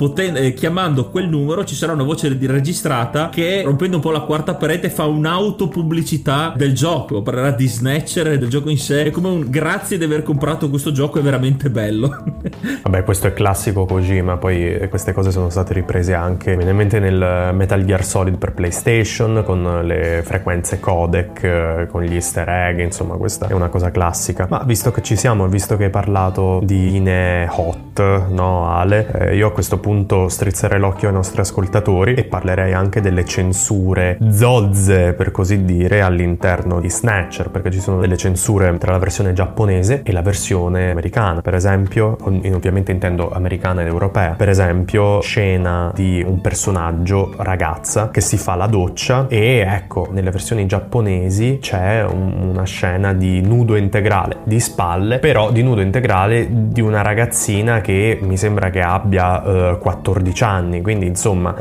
chiamando quel numero ci sarà una voce registrata che, rompendo un po' la quarta parete, fa un'autopubblicità del gioco, parlerà di Snatcher, del gioco in sé. È come un grazie di aver comprato questo gioco, è veramente bello. Vabbè, questo è classico Kojima, poi queste cose sono state riprese anche veramente nel Metal Gear Solid per PlayStation, con le frequenze codec, con gli easter egg, insomma questa è una cosa classica. Ma visto che ci siamo, visto che hai parlato di linee hot, no Ale, io a questo punto strizzerei l'occhio ai nostri ascoltatori e parlerei anche delle censure zozze, per così dire, all'interno di Snatcher, perché ci sono delle censure tra la versione giapponese e la versione americana. Per esempio, ovviamente intendo americana ed europea, per esempio scena di un personaggio ragazza che si fa la doccia, e ecco, nelle versioni giapponesi c'è una scena di nudo integrale di spalle, però di nudo integrale di una ragazzina che mi sembra che abbia 14 anni, quindi insomma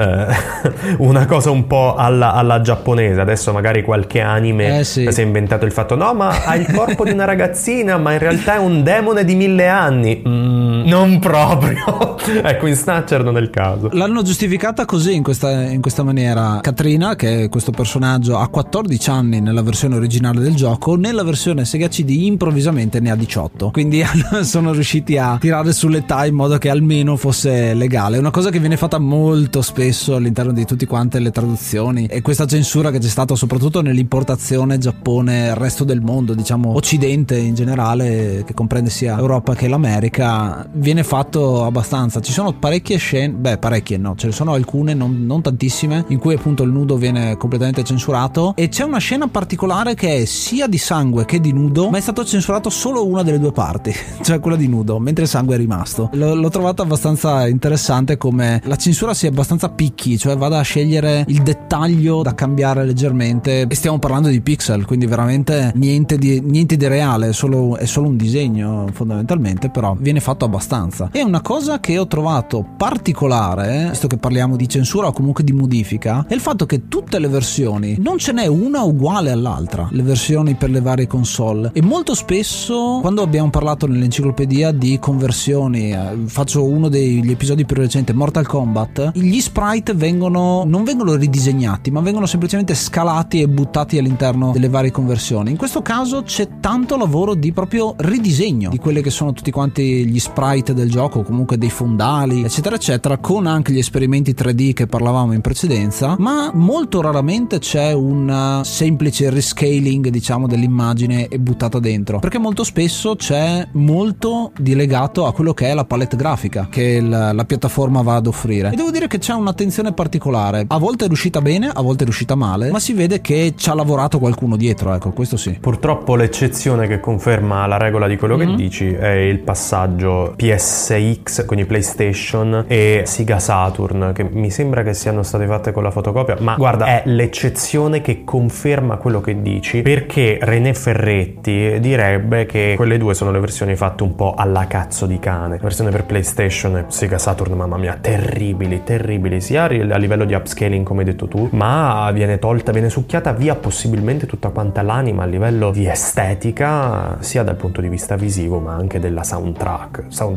una cosa un po' alla giapponese. Adesso magari qualche anime si è inventato il fatto, no ma ha il corpo di una ragazzina ma in realtà è un demone di 1000 anni. Non proprio. Ecco, in Snatcher non è il caso. L'hanno giustificata così, in questa maniera. Katrina, che è questo personaggio, ha 14 anni nella versione originale del gioco, nella versione Sega CD improvvisamente ne ha 18, quindi sono riusciti a tirare sull'età in modo che almeno fosse legale. È una cosa che viene fatta molto spesso all'interno di tutti quante le traduzioni, e questa censura che c'è stata soprattutto nell'importazione Giappone, il resto del mondo, diciamo occidente in generale, che comprende sia Europa che l'America, viene fatto abbastanza. Ci sono parecchie scene, ce ne sono alcune, non tantissime, in cui appunto il nudo viene completamente censurato, e c'è una scena particolare che è sia di sangue che di nudo, ma è stato censurato solo una delle due parti, cioè quella di nudo, mentre il sangue è rimasto. L'ho trovato abbastanza interessante come la censura sia abbastanza picchi, cioè vada a scegliere il dettaglio da cambiare leggermente, e stiamo parlando di pixel, quindi veramente niente di reale, è solo un disegno fondamentalmente, però viene fatto abbastanza. E una cosa che ho trovato particolare, visto che parliamo di censura o comunque di modifica, è il fatto che tutte le versioni, non ce n'è una uguale all'altra, le versioni per le varie console. E molto spesso, quando abbiamo parlato nell'enciclopedia di conversioni, faccio uno degli episodi più recenti, Mortal Kombat, gli sprite non vengono ridisegnati, ma vengono semplicemente scalati e buttati all'interno delle varie conversioni. In questo caso c'è tanto lavoro di proprio ridisegno di quelle che sono tutti quanti gli sprite del gioco, comunque dei fondali eccetera eccetera, con anche gli esperimenti 3D che parlavamo in precedenza, ma molto raramente c'è un semplice rescaling, diciamo, dell'immagine e buttata dentro, perché molto spesso c'è molto di legato a quello che è la palette grafica che la piattaforma va ad offrire. E devo dire che c'è un'attenzione particolare, a volte è riuscita bene, a volte è riuscita male, ma si vede che ci ha lavorato qualcuno dietro, ecco, questo sì. Purtroppo l'eccezione che conferma la regola di quello che dici è il passaggio PSX, quindi PlayStation, e Sega Saturn, che mi sembra che siano state fatte con la fotocopia, ma guarda, è l'eccezione che conferma quello che dici, perché René Ferretti direbbe che quelle due sono le versioni fatte un po' alla cazzo di cane. La versione per PlayStation e Sega Saturn, mamma mia, terribili, sia a livello di upscaling come hai detto tu, ma viene tolta, viene succhiata via possibilmente tutta quanta l'anima a livello di estetica, sia dal punto di vista visivo ma anche della soundtrack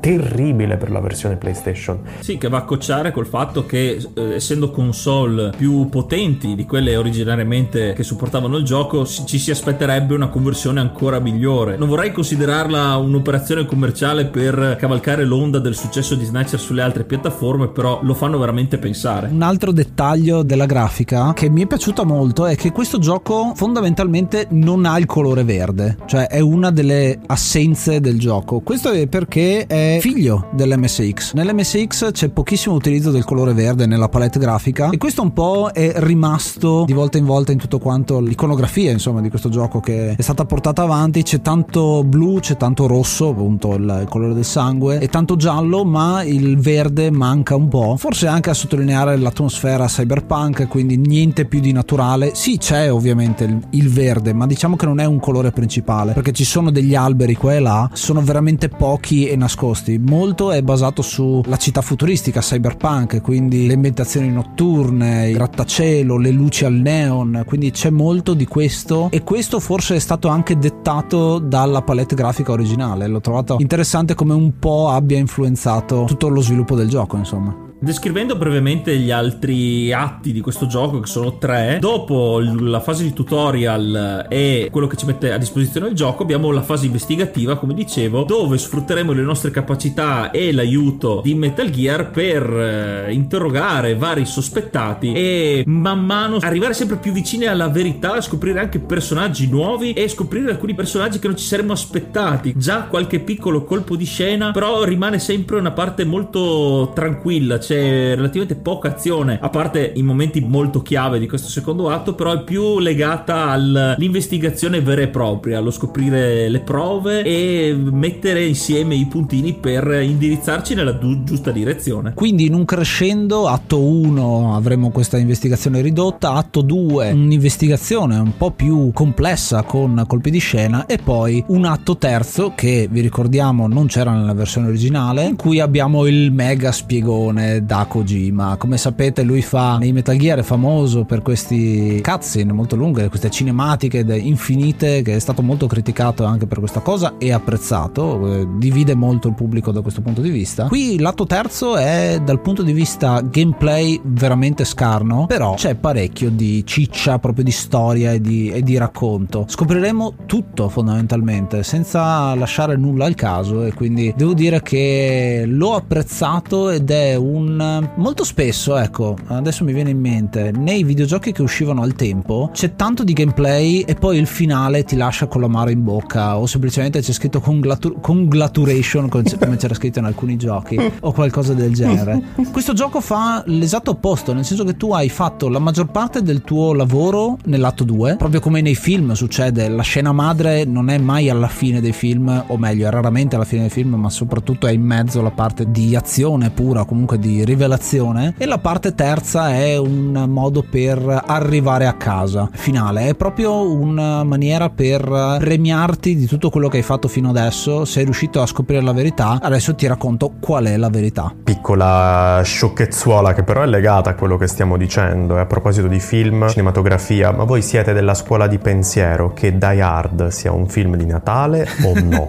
terribile per la versione PlayStation. Sì, che va a cocciare col fatto che essendo console più potenti di quelle originariamente che supportavano il gioco, ci si aspetterebbe una conversione ancora migliore. Non vorrei considerarla un'operazione commerciale per cavalcare l'onda del successo di Snatcher sulle altre piattaforme, però lo fanno veramente pensare. Un altro dettaglio della grafica che mi è piaciuta molto è che questo gioco fondamentalmente non ha il colore verde, cioè è una delle assenze del gioco. Questo è perché è figlio dell'MSX. Nell'MSX c'è pochissimo utilizzo del colore verde nella palette grafica, e questo un po' è rimasto di volta in volta in tutto quanto l'iconografia, insomma, di questo gioco, che è stata portata avanti. C'è tanto blu, c'è tanto rosso, appunto il colore del sangue, e tanto giallo, ma il verde manca un po', forse anche a sottolineare l'atmosfera cyberpunk, quindi niente più di naturale. Sì, c'è ovviamente il verde, ma diciamo che non è un colore principale, perché ci sono degli alberi qua e là, sono veramente pochi e nascosti. Molto è basato sulla città futuristica cyberpunk, quindi le ambientazioni notturne, il grattacielo, le luci al neon, quindi c'è molto di questo, e questo forse è stato anche dettato dalla palette grafica originale. L'ho trovato interessante come un po' abbia influenzato tutto lo sviluppo del gioco, insomma. Descrivendo brevemente gli altri atti di questo gioco, che sono tre, dopo la fase di tutorial e quello che ci mette a disposizione il gioco, abbiamo la fase investigativa, come dicevo, dove sfrutteremo le nostre capacità e l'aiuto di Metal Gear per interrogare vari sospettati e man mano arrivare sempre più vicini alla verità, scoprire anche personaggi nuovi e scoprire alcuni personaggi che non ci saremmo aspettati. Già qualche piccolo colpo di scena, però rimane sempre una parte molto tranquilla, c'è relativamente poca azione, a parte i momenti molto chiave di questo secondo atto, però è più legata all'investigazione vera e propria, allo scoprire le prove e mettere insieme i puntini per indirizzarci nella giusta direzione. Quindi in un crescendo, atto 1 avremo questa investigazione ridotta, atto 2 un'investigazione un po' più complessa con colpi di scena, e poi un atto terzo che, vi ricordiamo, non c'era nella versione originale, in cui abbiamo il mega spiegone da Kojima. Come sapete, lui fa nei Metal Gear, è famoso per questi cutscene molto lunghe, queste cinematiche infinite, che è stato molto criticato anche per questa cosa e apprezzato, divide molto il pubblico da questo punto di vista. Qui l'atto terzo è, dal punto di vista gameplay, veramente scarno, però c'è parecchio di ciccia, proprio di storia e di racconto. Scopriremo tutto fondamentalmente senza lasciare nulla al caso, e quindi devo dire che l'ho apprezzato, ed è molto spesso, ecco, adesso mi viene in mente, nei videogiochi che uscivano al tempo c'è tanto di gameplay e poi il finale ti lascia con l'amaro in bocca, o semplicemente c'è scritto congratulation come c'era scritto in alcuni giochi, o qualcosa del genere. Questo gioco fa l'esatto opposto, nel senso che tu hai fatto la maggior parte del tuo lavoro nell'atto 2, proprio come nei film succede. La scena madre non è mai alla fine dei film, o meglio è raramente alla fine dei film, ma soprattutto è in mezzo la parte di azione pura, comunque di rivelazione, e la parte terza è un modo per arrivare a casa finale. È proprio una maniera per premiarti di tutto quello che hai fatto fino adesso. Sei riuscito a scoprire la verità, adesso ti racconto qual è la verità. Piccola sciocchezzuola che però è legata a quello che stiamo dicendo, e a proposito di film, cinematografia, ma voi siete della scuola di pensiero che Die Hard sia un film di Natale o no?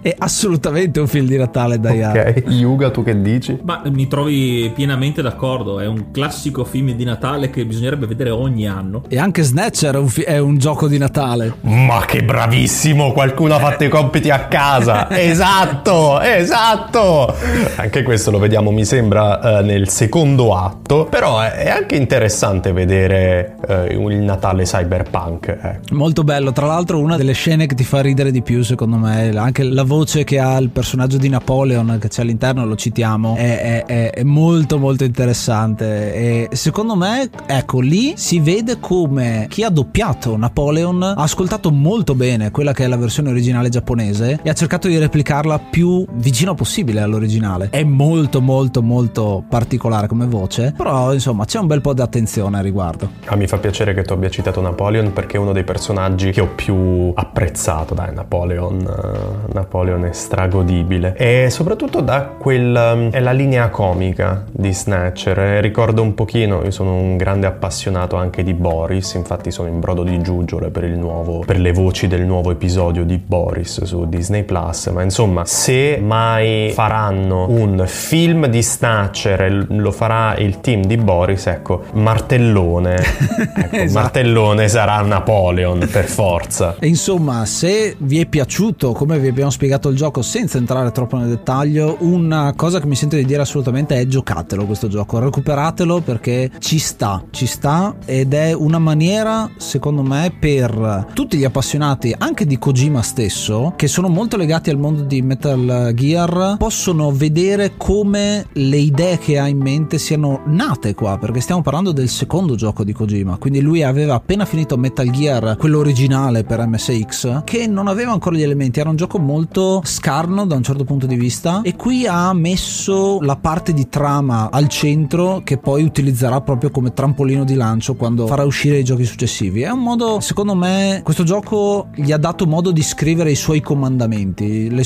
È assolutamente un film di Natale, dai. Ok, Yuga, tu che dici? Ma mi trovi pienamente d'accordo, è un classico film di Natale che bisognerebbe vedere ogni anno. E anche Snatcher è un gioco di Natale. Ma che bravissimo, qualcuno ha fatto i compiti a casa. Esatto. Anche questo lo vediamo, mi sembra, nel secondo atto. Però è anche interessante vedere il Natale cyberpunk. Molto bello, tra l'altro una delle scene che ti fa ridere di più, secondo me, anche la voce che ha il personaggio di Napoleon che c'è all'interno, lo citiamo, è molto molto interessante, e secondo me, ecco, lì si vede come chi ha doppiato Napoleon ha ascoltato molto bene quella che è la versione originale giapponese e ha cercato di replicarla più vicino possibile all'originale. È molto molto molto particolare come voce, però insomma c'è un bel po' di attenzione a riguardo. Ah, mi fa piacere che tu abbia citato Napoleon, perché è uno dei personaggi che ho più apprezzato. Dai, Napoleon è stragodibile, e soprattutto da quel, è la linea comica di Snatcher, ricordo un pochino, io sono un grande appassionato anche di Boris, infatti sono in brodo di giuggiole per le voci del nuovo episodio di Boris su Disney Plus, ma insomma, se mai faranno un film di Snatcher e lo farà il team di Boris, ecco, martellone, ecco, esatto. Martellone sarà Napoleon per forza. E insomma, se vi è piaciuto, come vi abbiamo spiegato, il gioco senza entrare troppo nel dettaglio, una cosa che mi sento di dire assolutamente è: giocatelo questo gioco, recuperatelo, perché ci sta ed è una maniera, secondo me, per tutti gli appassionati anche di Kojima stesso, che sono molto legati al mondo di Metal Gear, possono vedere come le idee che ha in mente siano nate qua, perché stiamo parlando del secondo gioco di Kojima, quindi lui aveva appena finito Metal Gear, quello originale per MSX, che non aveva ancora gli elementi, era un gioco molto scarno da un certo punto di vista, e qui ha messo la parte di trama al centro, che poi utilizzerà proprio come trampolino di lancio quando farà uscire i giochi successivi. È un modo, secondo me, questo gioco gli ha dato modo di scrivere i suoi comandamenti, la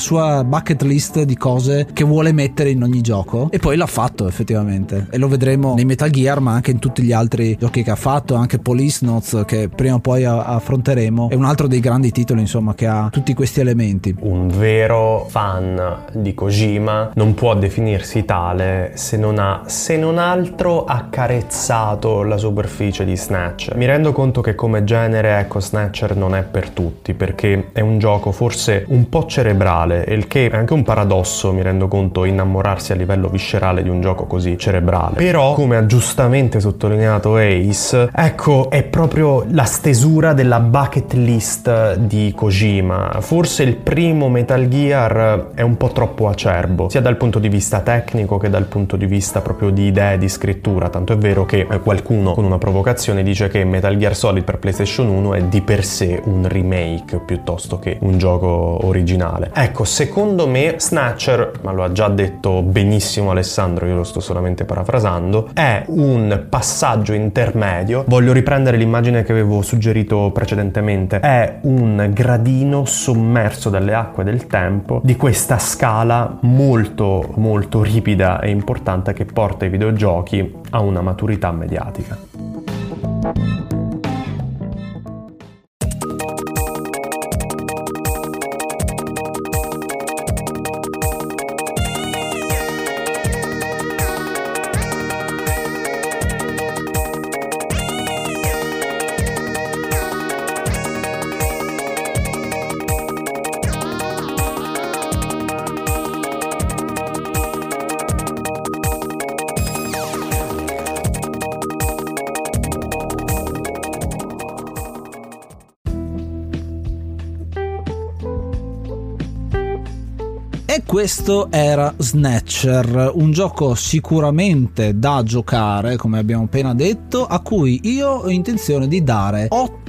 sua bucket list di cose che vuole mettere in ogni gioco, e poi l'ha fatto effettivamente, e lo vedremo nei Metal Gear, ma anche in tutti gli altri giochi che ha fatto, anche Police Notes, che prima o poi affronteremo, è un altro dei grandi titoli, insomma, che ha tutti questi elementi. Un vero fan di Kojima non può definirsi tale se non ha, se non altro, accarezzato la superficie di Snatcher. Mi rendo conto che come genere, ecco, Snatcher non è per tutti, perché è un gioco forse un po' cerebrale, il che è anche un paradosso, mi rendo conto, innamorarsi a livello viscerale di un gioco così cerebrale. Però, come ha giustamente sottolineato Ace, ecco, è proprio la stesura della bucket list di Kojima. Forse il primo Metal Gear è un po' troppo acerbo, sia dal punto di vista tecnico che dal punto di vista proprio di idee, di scrittura, tanto è vero che qualcuno con una provocazione dice che Metal Gear Solid per PlayStation 1 è di per sé un remake piuttosto che un gioco originale. Ecco, secondo me Snatcher, ma lo ha già detto benissimo Alessandro, io lo sto solamente parafrasando, è un passaggio intermedio, voglio riprendere l'immagine che avevo suggerito precedentemente, è un gradino sommerso dalle acque del tempo di questa scala molto molto ripida e importante che porta i videogiochi a una maturità mediatica. Questo era Snatcher, un gioco sicuramente da giocare, come abbiamo appena detto, a cui io ho intenzione di dare 8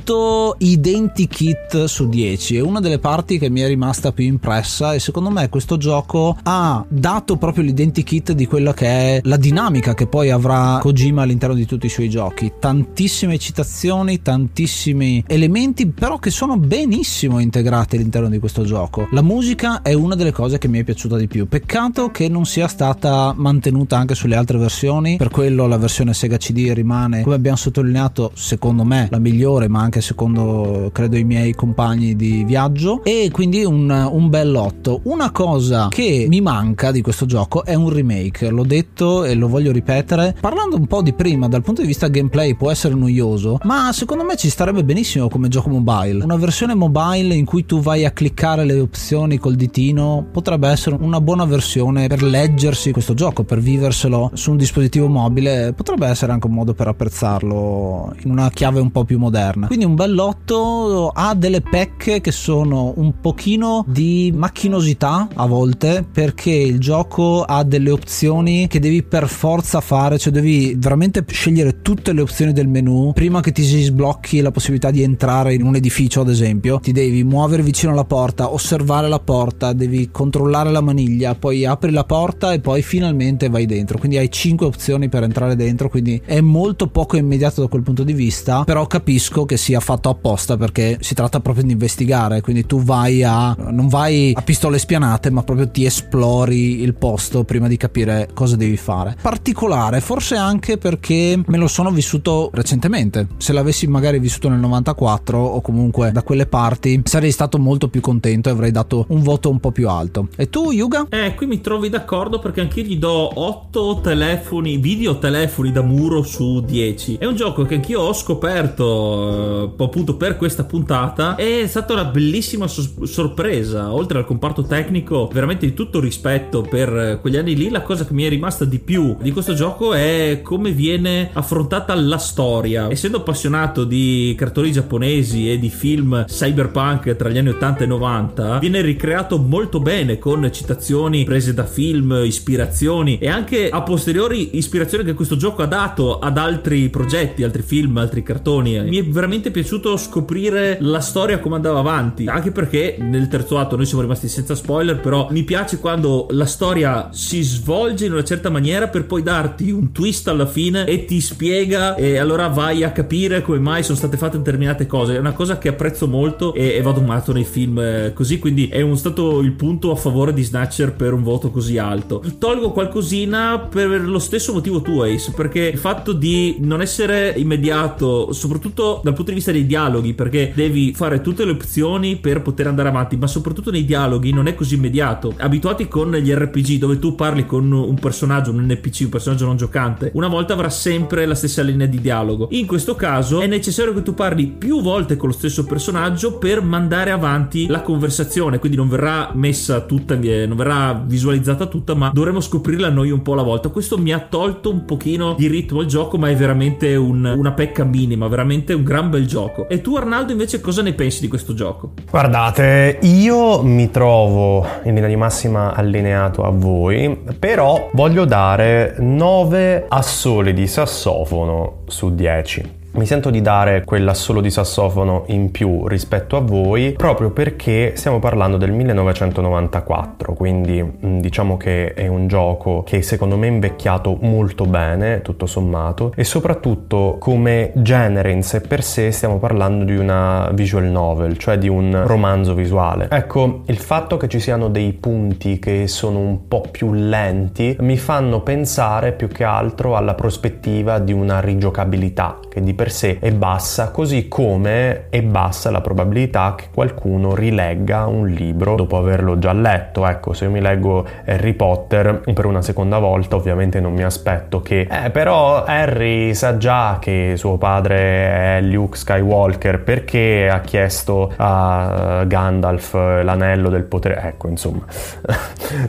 identikit su 10. È una delle parti che mi è rimasta più impressa, e secondo me questo gioco ha dato proprio l'identikit di quella che è la dinamica che poi avrà Kojima all'interno di tutti i suoi giochi. Tantissime citazioni, tantissimi elementi, però che sono benissimo integrati all'interno di questo gioco. La musica è una delle cose che mi è piaciuta di più, peccato che non sia stata mantenuta anche sulle altre versioni, per quello la versione Sega CD rimane, come abbiamo sottolineato, secondo me la migliore, ma anche secondo, credo, i miei compagni di viaggio, e quindi un bel 8. Una cosa che mi manca di questo gioco è un remake, l'ho detto e lo voglio ripetere. Parlando un po' di prima, dal punto di vista gameplay può essere noioso, ma secondo me ci starebbe benissimo come gioco mobile, una versione mobile in cui tu vai a cliccare le opzioni col ditino, potrebbe essere una buona versione per leggersi questo gioco, per viverselo su un dispositivo mobile, potrebbe essere anche un modo per apprezzarlo in una chiave un po' più moderna. Quindi un bell'otto, ha delle pecche che sono un pochino di macchinosità a volte, perché il gioco ha delle opzioni che devi per forza fare, cioè devi veramente scegliere tutte le opzioni del menu prima che ti si sblocchi la possibilità di entrare in un edificio. Ad esempio, ti devi muovere vicino alla porta, osservare la porta, devi controllare la maniglia, poi apri la porta e poi finalmente vai dentro. Quindi hai 5 opzioni per entrare dentro, quindi è molto poco immediato da quel punto di vista, però capisco che sia fatto apposta perché si tratta proprio di investigare, quindi tu non vai a pistole spianate, ma proprio ti esplori il posto prima di capire cosa devi fare. Particolare forse anche perché me lo sono vissuto recentemente. Se l'avessi magari vissuto nel 94 o comunque da quelle parti, sarei stato molto più contento e avrei dato un voto un po' più alto. E tu, Yuga? Qui mi trovi d'accordo, perché anch'io gli do 8 telefoni, videotelefoni da muro su 10. È un gioco che anch'io ho scoperto appunto per questa puntata, è stata una bellissima sorpresa. Oltre al comparto tecnico, veramente di tutto rispetto per quegli anni lì, la cosa che mi è rimasta di più di questo gioco è come viene affrontata la storia. Essendo appassionato di cartoni giapponesi e di film cyberpunk tra gli anni 80 e 90, viene ricreato molto bene con citazioni prese da film, ispirazioni e anche a posteriori ispirazioni che questo gioco ha dato ad altri progetti, altri film, altri cartoni. Mi è veramente piaciuto scoprire la storia come andava avanti, anche perché nel terzo atto noi siamo rimasti senza spoiler, però mi piace quando la storia si svolge in una certa maniera per poi darti un twist alla fine e ti spiega, e allora vai a capire come mai sono state fatte determinate cose. È una cosa che apprezzo molto e vado matto nei film così, quindi è stato il punto a favore di Snatcher per un voto così alto. Tolgo qualcosina per lo stesso motivo tu, Ace, perché il fatto di non essere immediato, soprattutto dal punto di vista dei dialoghi, perché devi fare tutte le opzioni per poter andare avanti, ma soprattutto nei dialoghi non è così immediato. Abituati con gli RPG dove tu parli con un personaggio, un NPC, un personaggio non giocante, una volta avrà sempre la stessa linea di dialogo. In questo caso è necessario che tu parli più volte con lo stesso personaggio per mandare avanti la conversazione, quindi non verrà messa tutta, non verrà visualizzata tutta, ma dovremo scoprirla noi un po' alla volta. Questo mi ha tolto un pochino di ritmo al gioco, ma è veramente una pecca minima, veramente un gran bel gioco. E tu, Arnaldo, invece cosa ne pensi di questo gioco? Guardate, io mi trovo in linea di massima allineato a voi, però voglio dare 9 assoli di sassofono su 10. Mi sento di dare quell'assolo di sassofono in più rispetto a voi, proprio perché stiamo parlando del 1994, quindi diciamo che è un gioco che secondo me è invecchiato molto bene, tutto sommato, e soprattutto come genere in sé per sé stiamo parlando di una visual novel, cioè di un romanzo visuale. Ecco, il fatto che ci siano dei punti che sono un po' più lenti mi fanno pensare più che altro alla prospettiva di una rigiocabilità, che di per sé è bassa, così come è bassa la probabilità che qualcuno rilegga un libro dopo averlo già letto. Ecco, se io mi leggo Harry Potter per una seconda volta, ovviamente non mi aspetto che però Harry sa già che suo padre è Luke Skywalker, perché ha chiesto a Gandalf l'anello del potere, ecco, insomma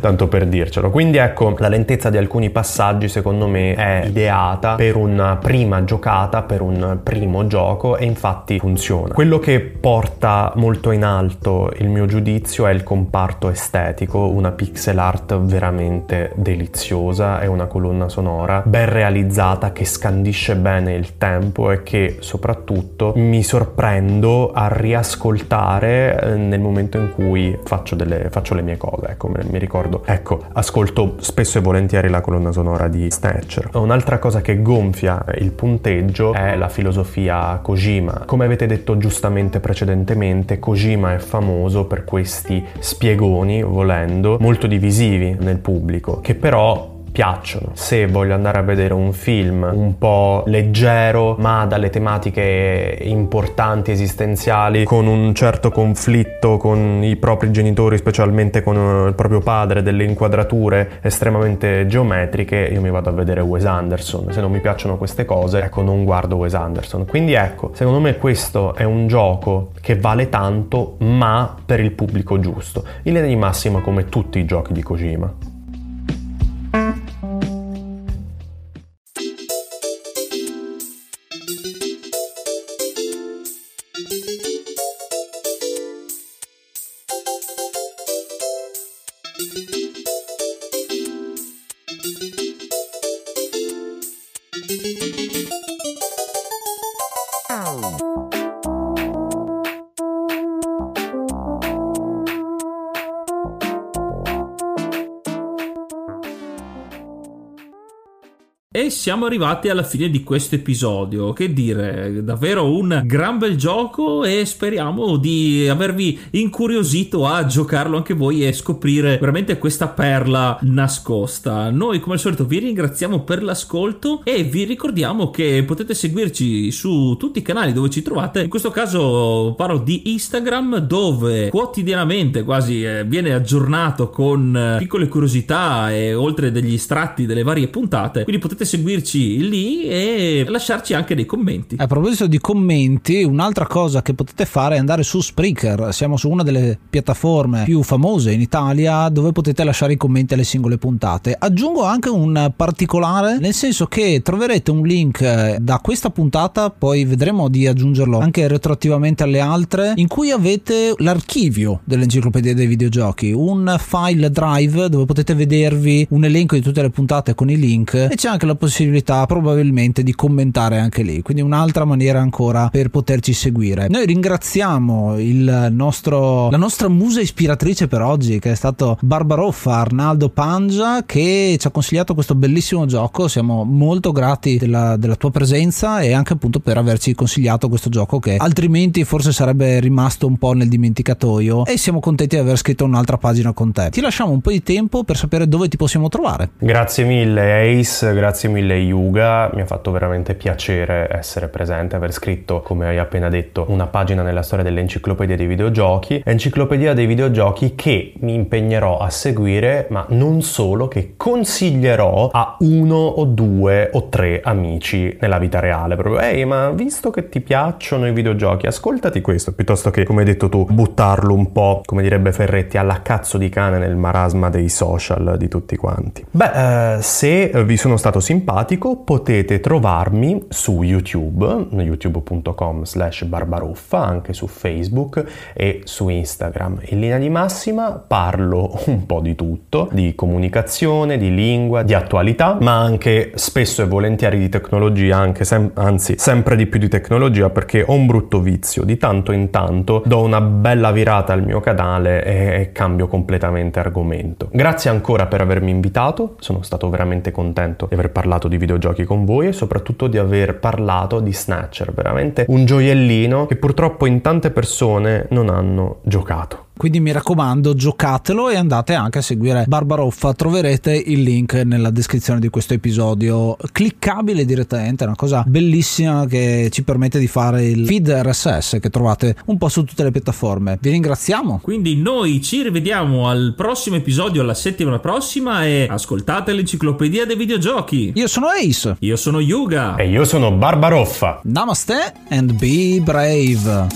tanto per dircelo. Quindi ecco, la lentezza di alcuni passaggi secondo me è ideata per una prima giocata, per un primo gioco, e infatti funziona. Quello che porta molto in alto il mio giudizio è il comparto estetico, una pixel art veramente deliziosa e una colonna sonora ben realizzata che scandisce bene il tempo e che soprattutto mi sorprendo a riascoltare nel momento in cui faccio le mie cose. Ecco, mi ricordo, ecco, ascolto spesso e volentieri la colonna sonora di Snatcher. Un'altra cosa che gonfia il punteggio è la filosofia Kojima. Come avete detto giustamente precedentemente, Kojima è famoso per questi spiegoni, volendo, molto divisivi nel pubblico, che però piacciono. Se voglio andare a vedere un film un po' leggero ma dalle tematiche importanti, esistenziali, con un certo conflitto con i propri genitori, specialmente con il proprio padre, delle inquadrature estremamente geometriche, io mi vado a vedere Wes Anderson. Se non mi piacciono queste cose, ecco, non guardo Wes Anderson. Quindi ecco, secondo me questo è un gioco che vale tanto, ma per il pubblico giusto, in linea di massima come tutti i giochi di Kojima. E siamo arrivati alla fine di questo episodio, che dire, davvero un gran bel gioco, e speriamo di avervi incuriosito a giocarlo anche voi e scoprire veramente questa perla nascosta. Noi come al solito vi ringraziamo per l'ascolto e vi ricordiamo che potete seguirci su tutti i canali dove ci trovate, in questo caso parlo di Instagram, dove quotidianamente quasi viene aggiornato con piccole curiosità e oltre degli stratti delle varie puntate, quindi potete seguirci lì e lasciarci anche dei commenti. A proposito di commenti, un'altra cosa che potete fare è andare su Spreaker. Siamo su una delle piattaforme più famose in Italia dove potete lasciare i commenti alle singole puntate. Aggiungo anche un particolare, nel senso che troverete un link da questa puntata, poi vedremo di aggiungerlo anche retroattivamente alle altre, in cui avete l'archivio dell'Enciclopedia dei Videogiochi, un file drive dove potete vedervi un elenco di tutte le puntate con i link, e c'è anche la possibilità probabilmente di commentare anche lì, quindi un'altra maniera ancora per poterci seguire. Noi ringraziamo la nostra musa ispiratrice per oggi, che è stato Barbaroffa Arnaldo Pangia, che ci ha consigliato questo bellissimo gioco. Siamo molto grati della tua presenza e anche appunto per averci consigliato questo gioco che altrimenti forse sarebbe rimasto un po' nel dimenticatoio, e siamo contenti di aver scritto un'altra pagina con te. Ti lasciamo un po' di tempo per sapere dove ti possiamo trovare. Grazie mille Ace, grazie mille Yuga, mi ha fatto veramente piacere essere presente, aver scritto, come hai appena detto, una pagina nella storia dell'Enciclopedia dei Videogiochi, Enciclopedia dei Videogiochi che mi impegnerò a seguire, ma non solo, che consiglierò a uno o due o tre amici nella vita reale, proprio ehi, ma visto che ti piacciono i videogiochi, ascoltati questo, piuttosto che, come hai detto tu, buttarlo un po', come direbbe Ferretti, alla cazzo di cane nel marasma dei social di tutti quanti. Se vi sono stato simpatico, potete trovarmi su YouTube, youtube.com/barbaroffa, anche su Facebook e su Instagram. In linea di massima parlo un po' di tutto, di comunicazione, di lingua, di attualità, ma anche spesso e volentieri di tecnologia, sempre di più di tecnologia, perché ho un brutto vizio, di tanto in tanto do una bella virata al mio canale e cambio completamente argomento. Grazie ancora per avermi invitato, sono stato veramente contento di aver parlato di videogiochi con voi e soprattutto di aver parlato di Snatcher, veramente un gioiellino che purtroppo in tante persone non hanno giocato. Quindi mi raccomando, giocatelo e andate anche a seguire Barbaroffa, troverete il link nella descrizione di questo episodio, cliccabile direttamente, è una cosa bellissima che ci permette di fare il feed RSS che trovate un po' su tutte le piattaforme. Vi ringraziamo. Quindi noi ci rivediamo al prossimo episodio, alla settimana prossima, e ascoltate l'Enciclopedia dei Videogiochi. Io sono Ace. Io sono Yuga. E io sono Barbaroffa. Namaste and be brave.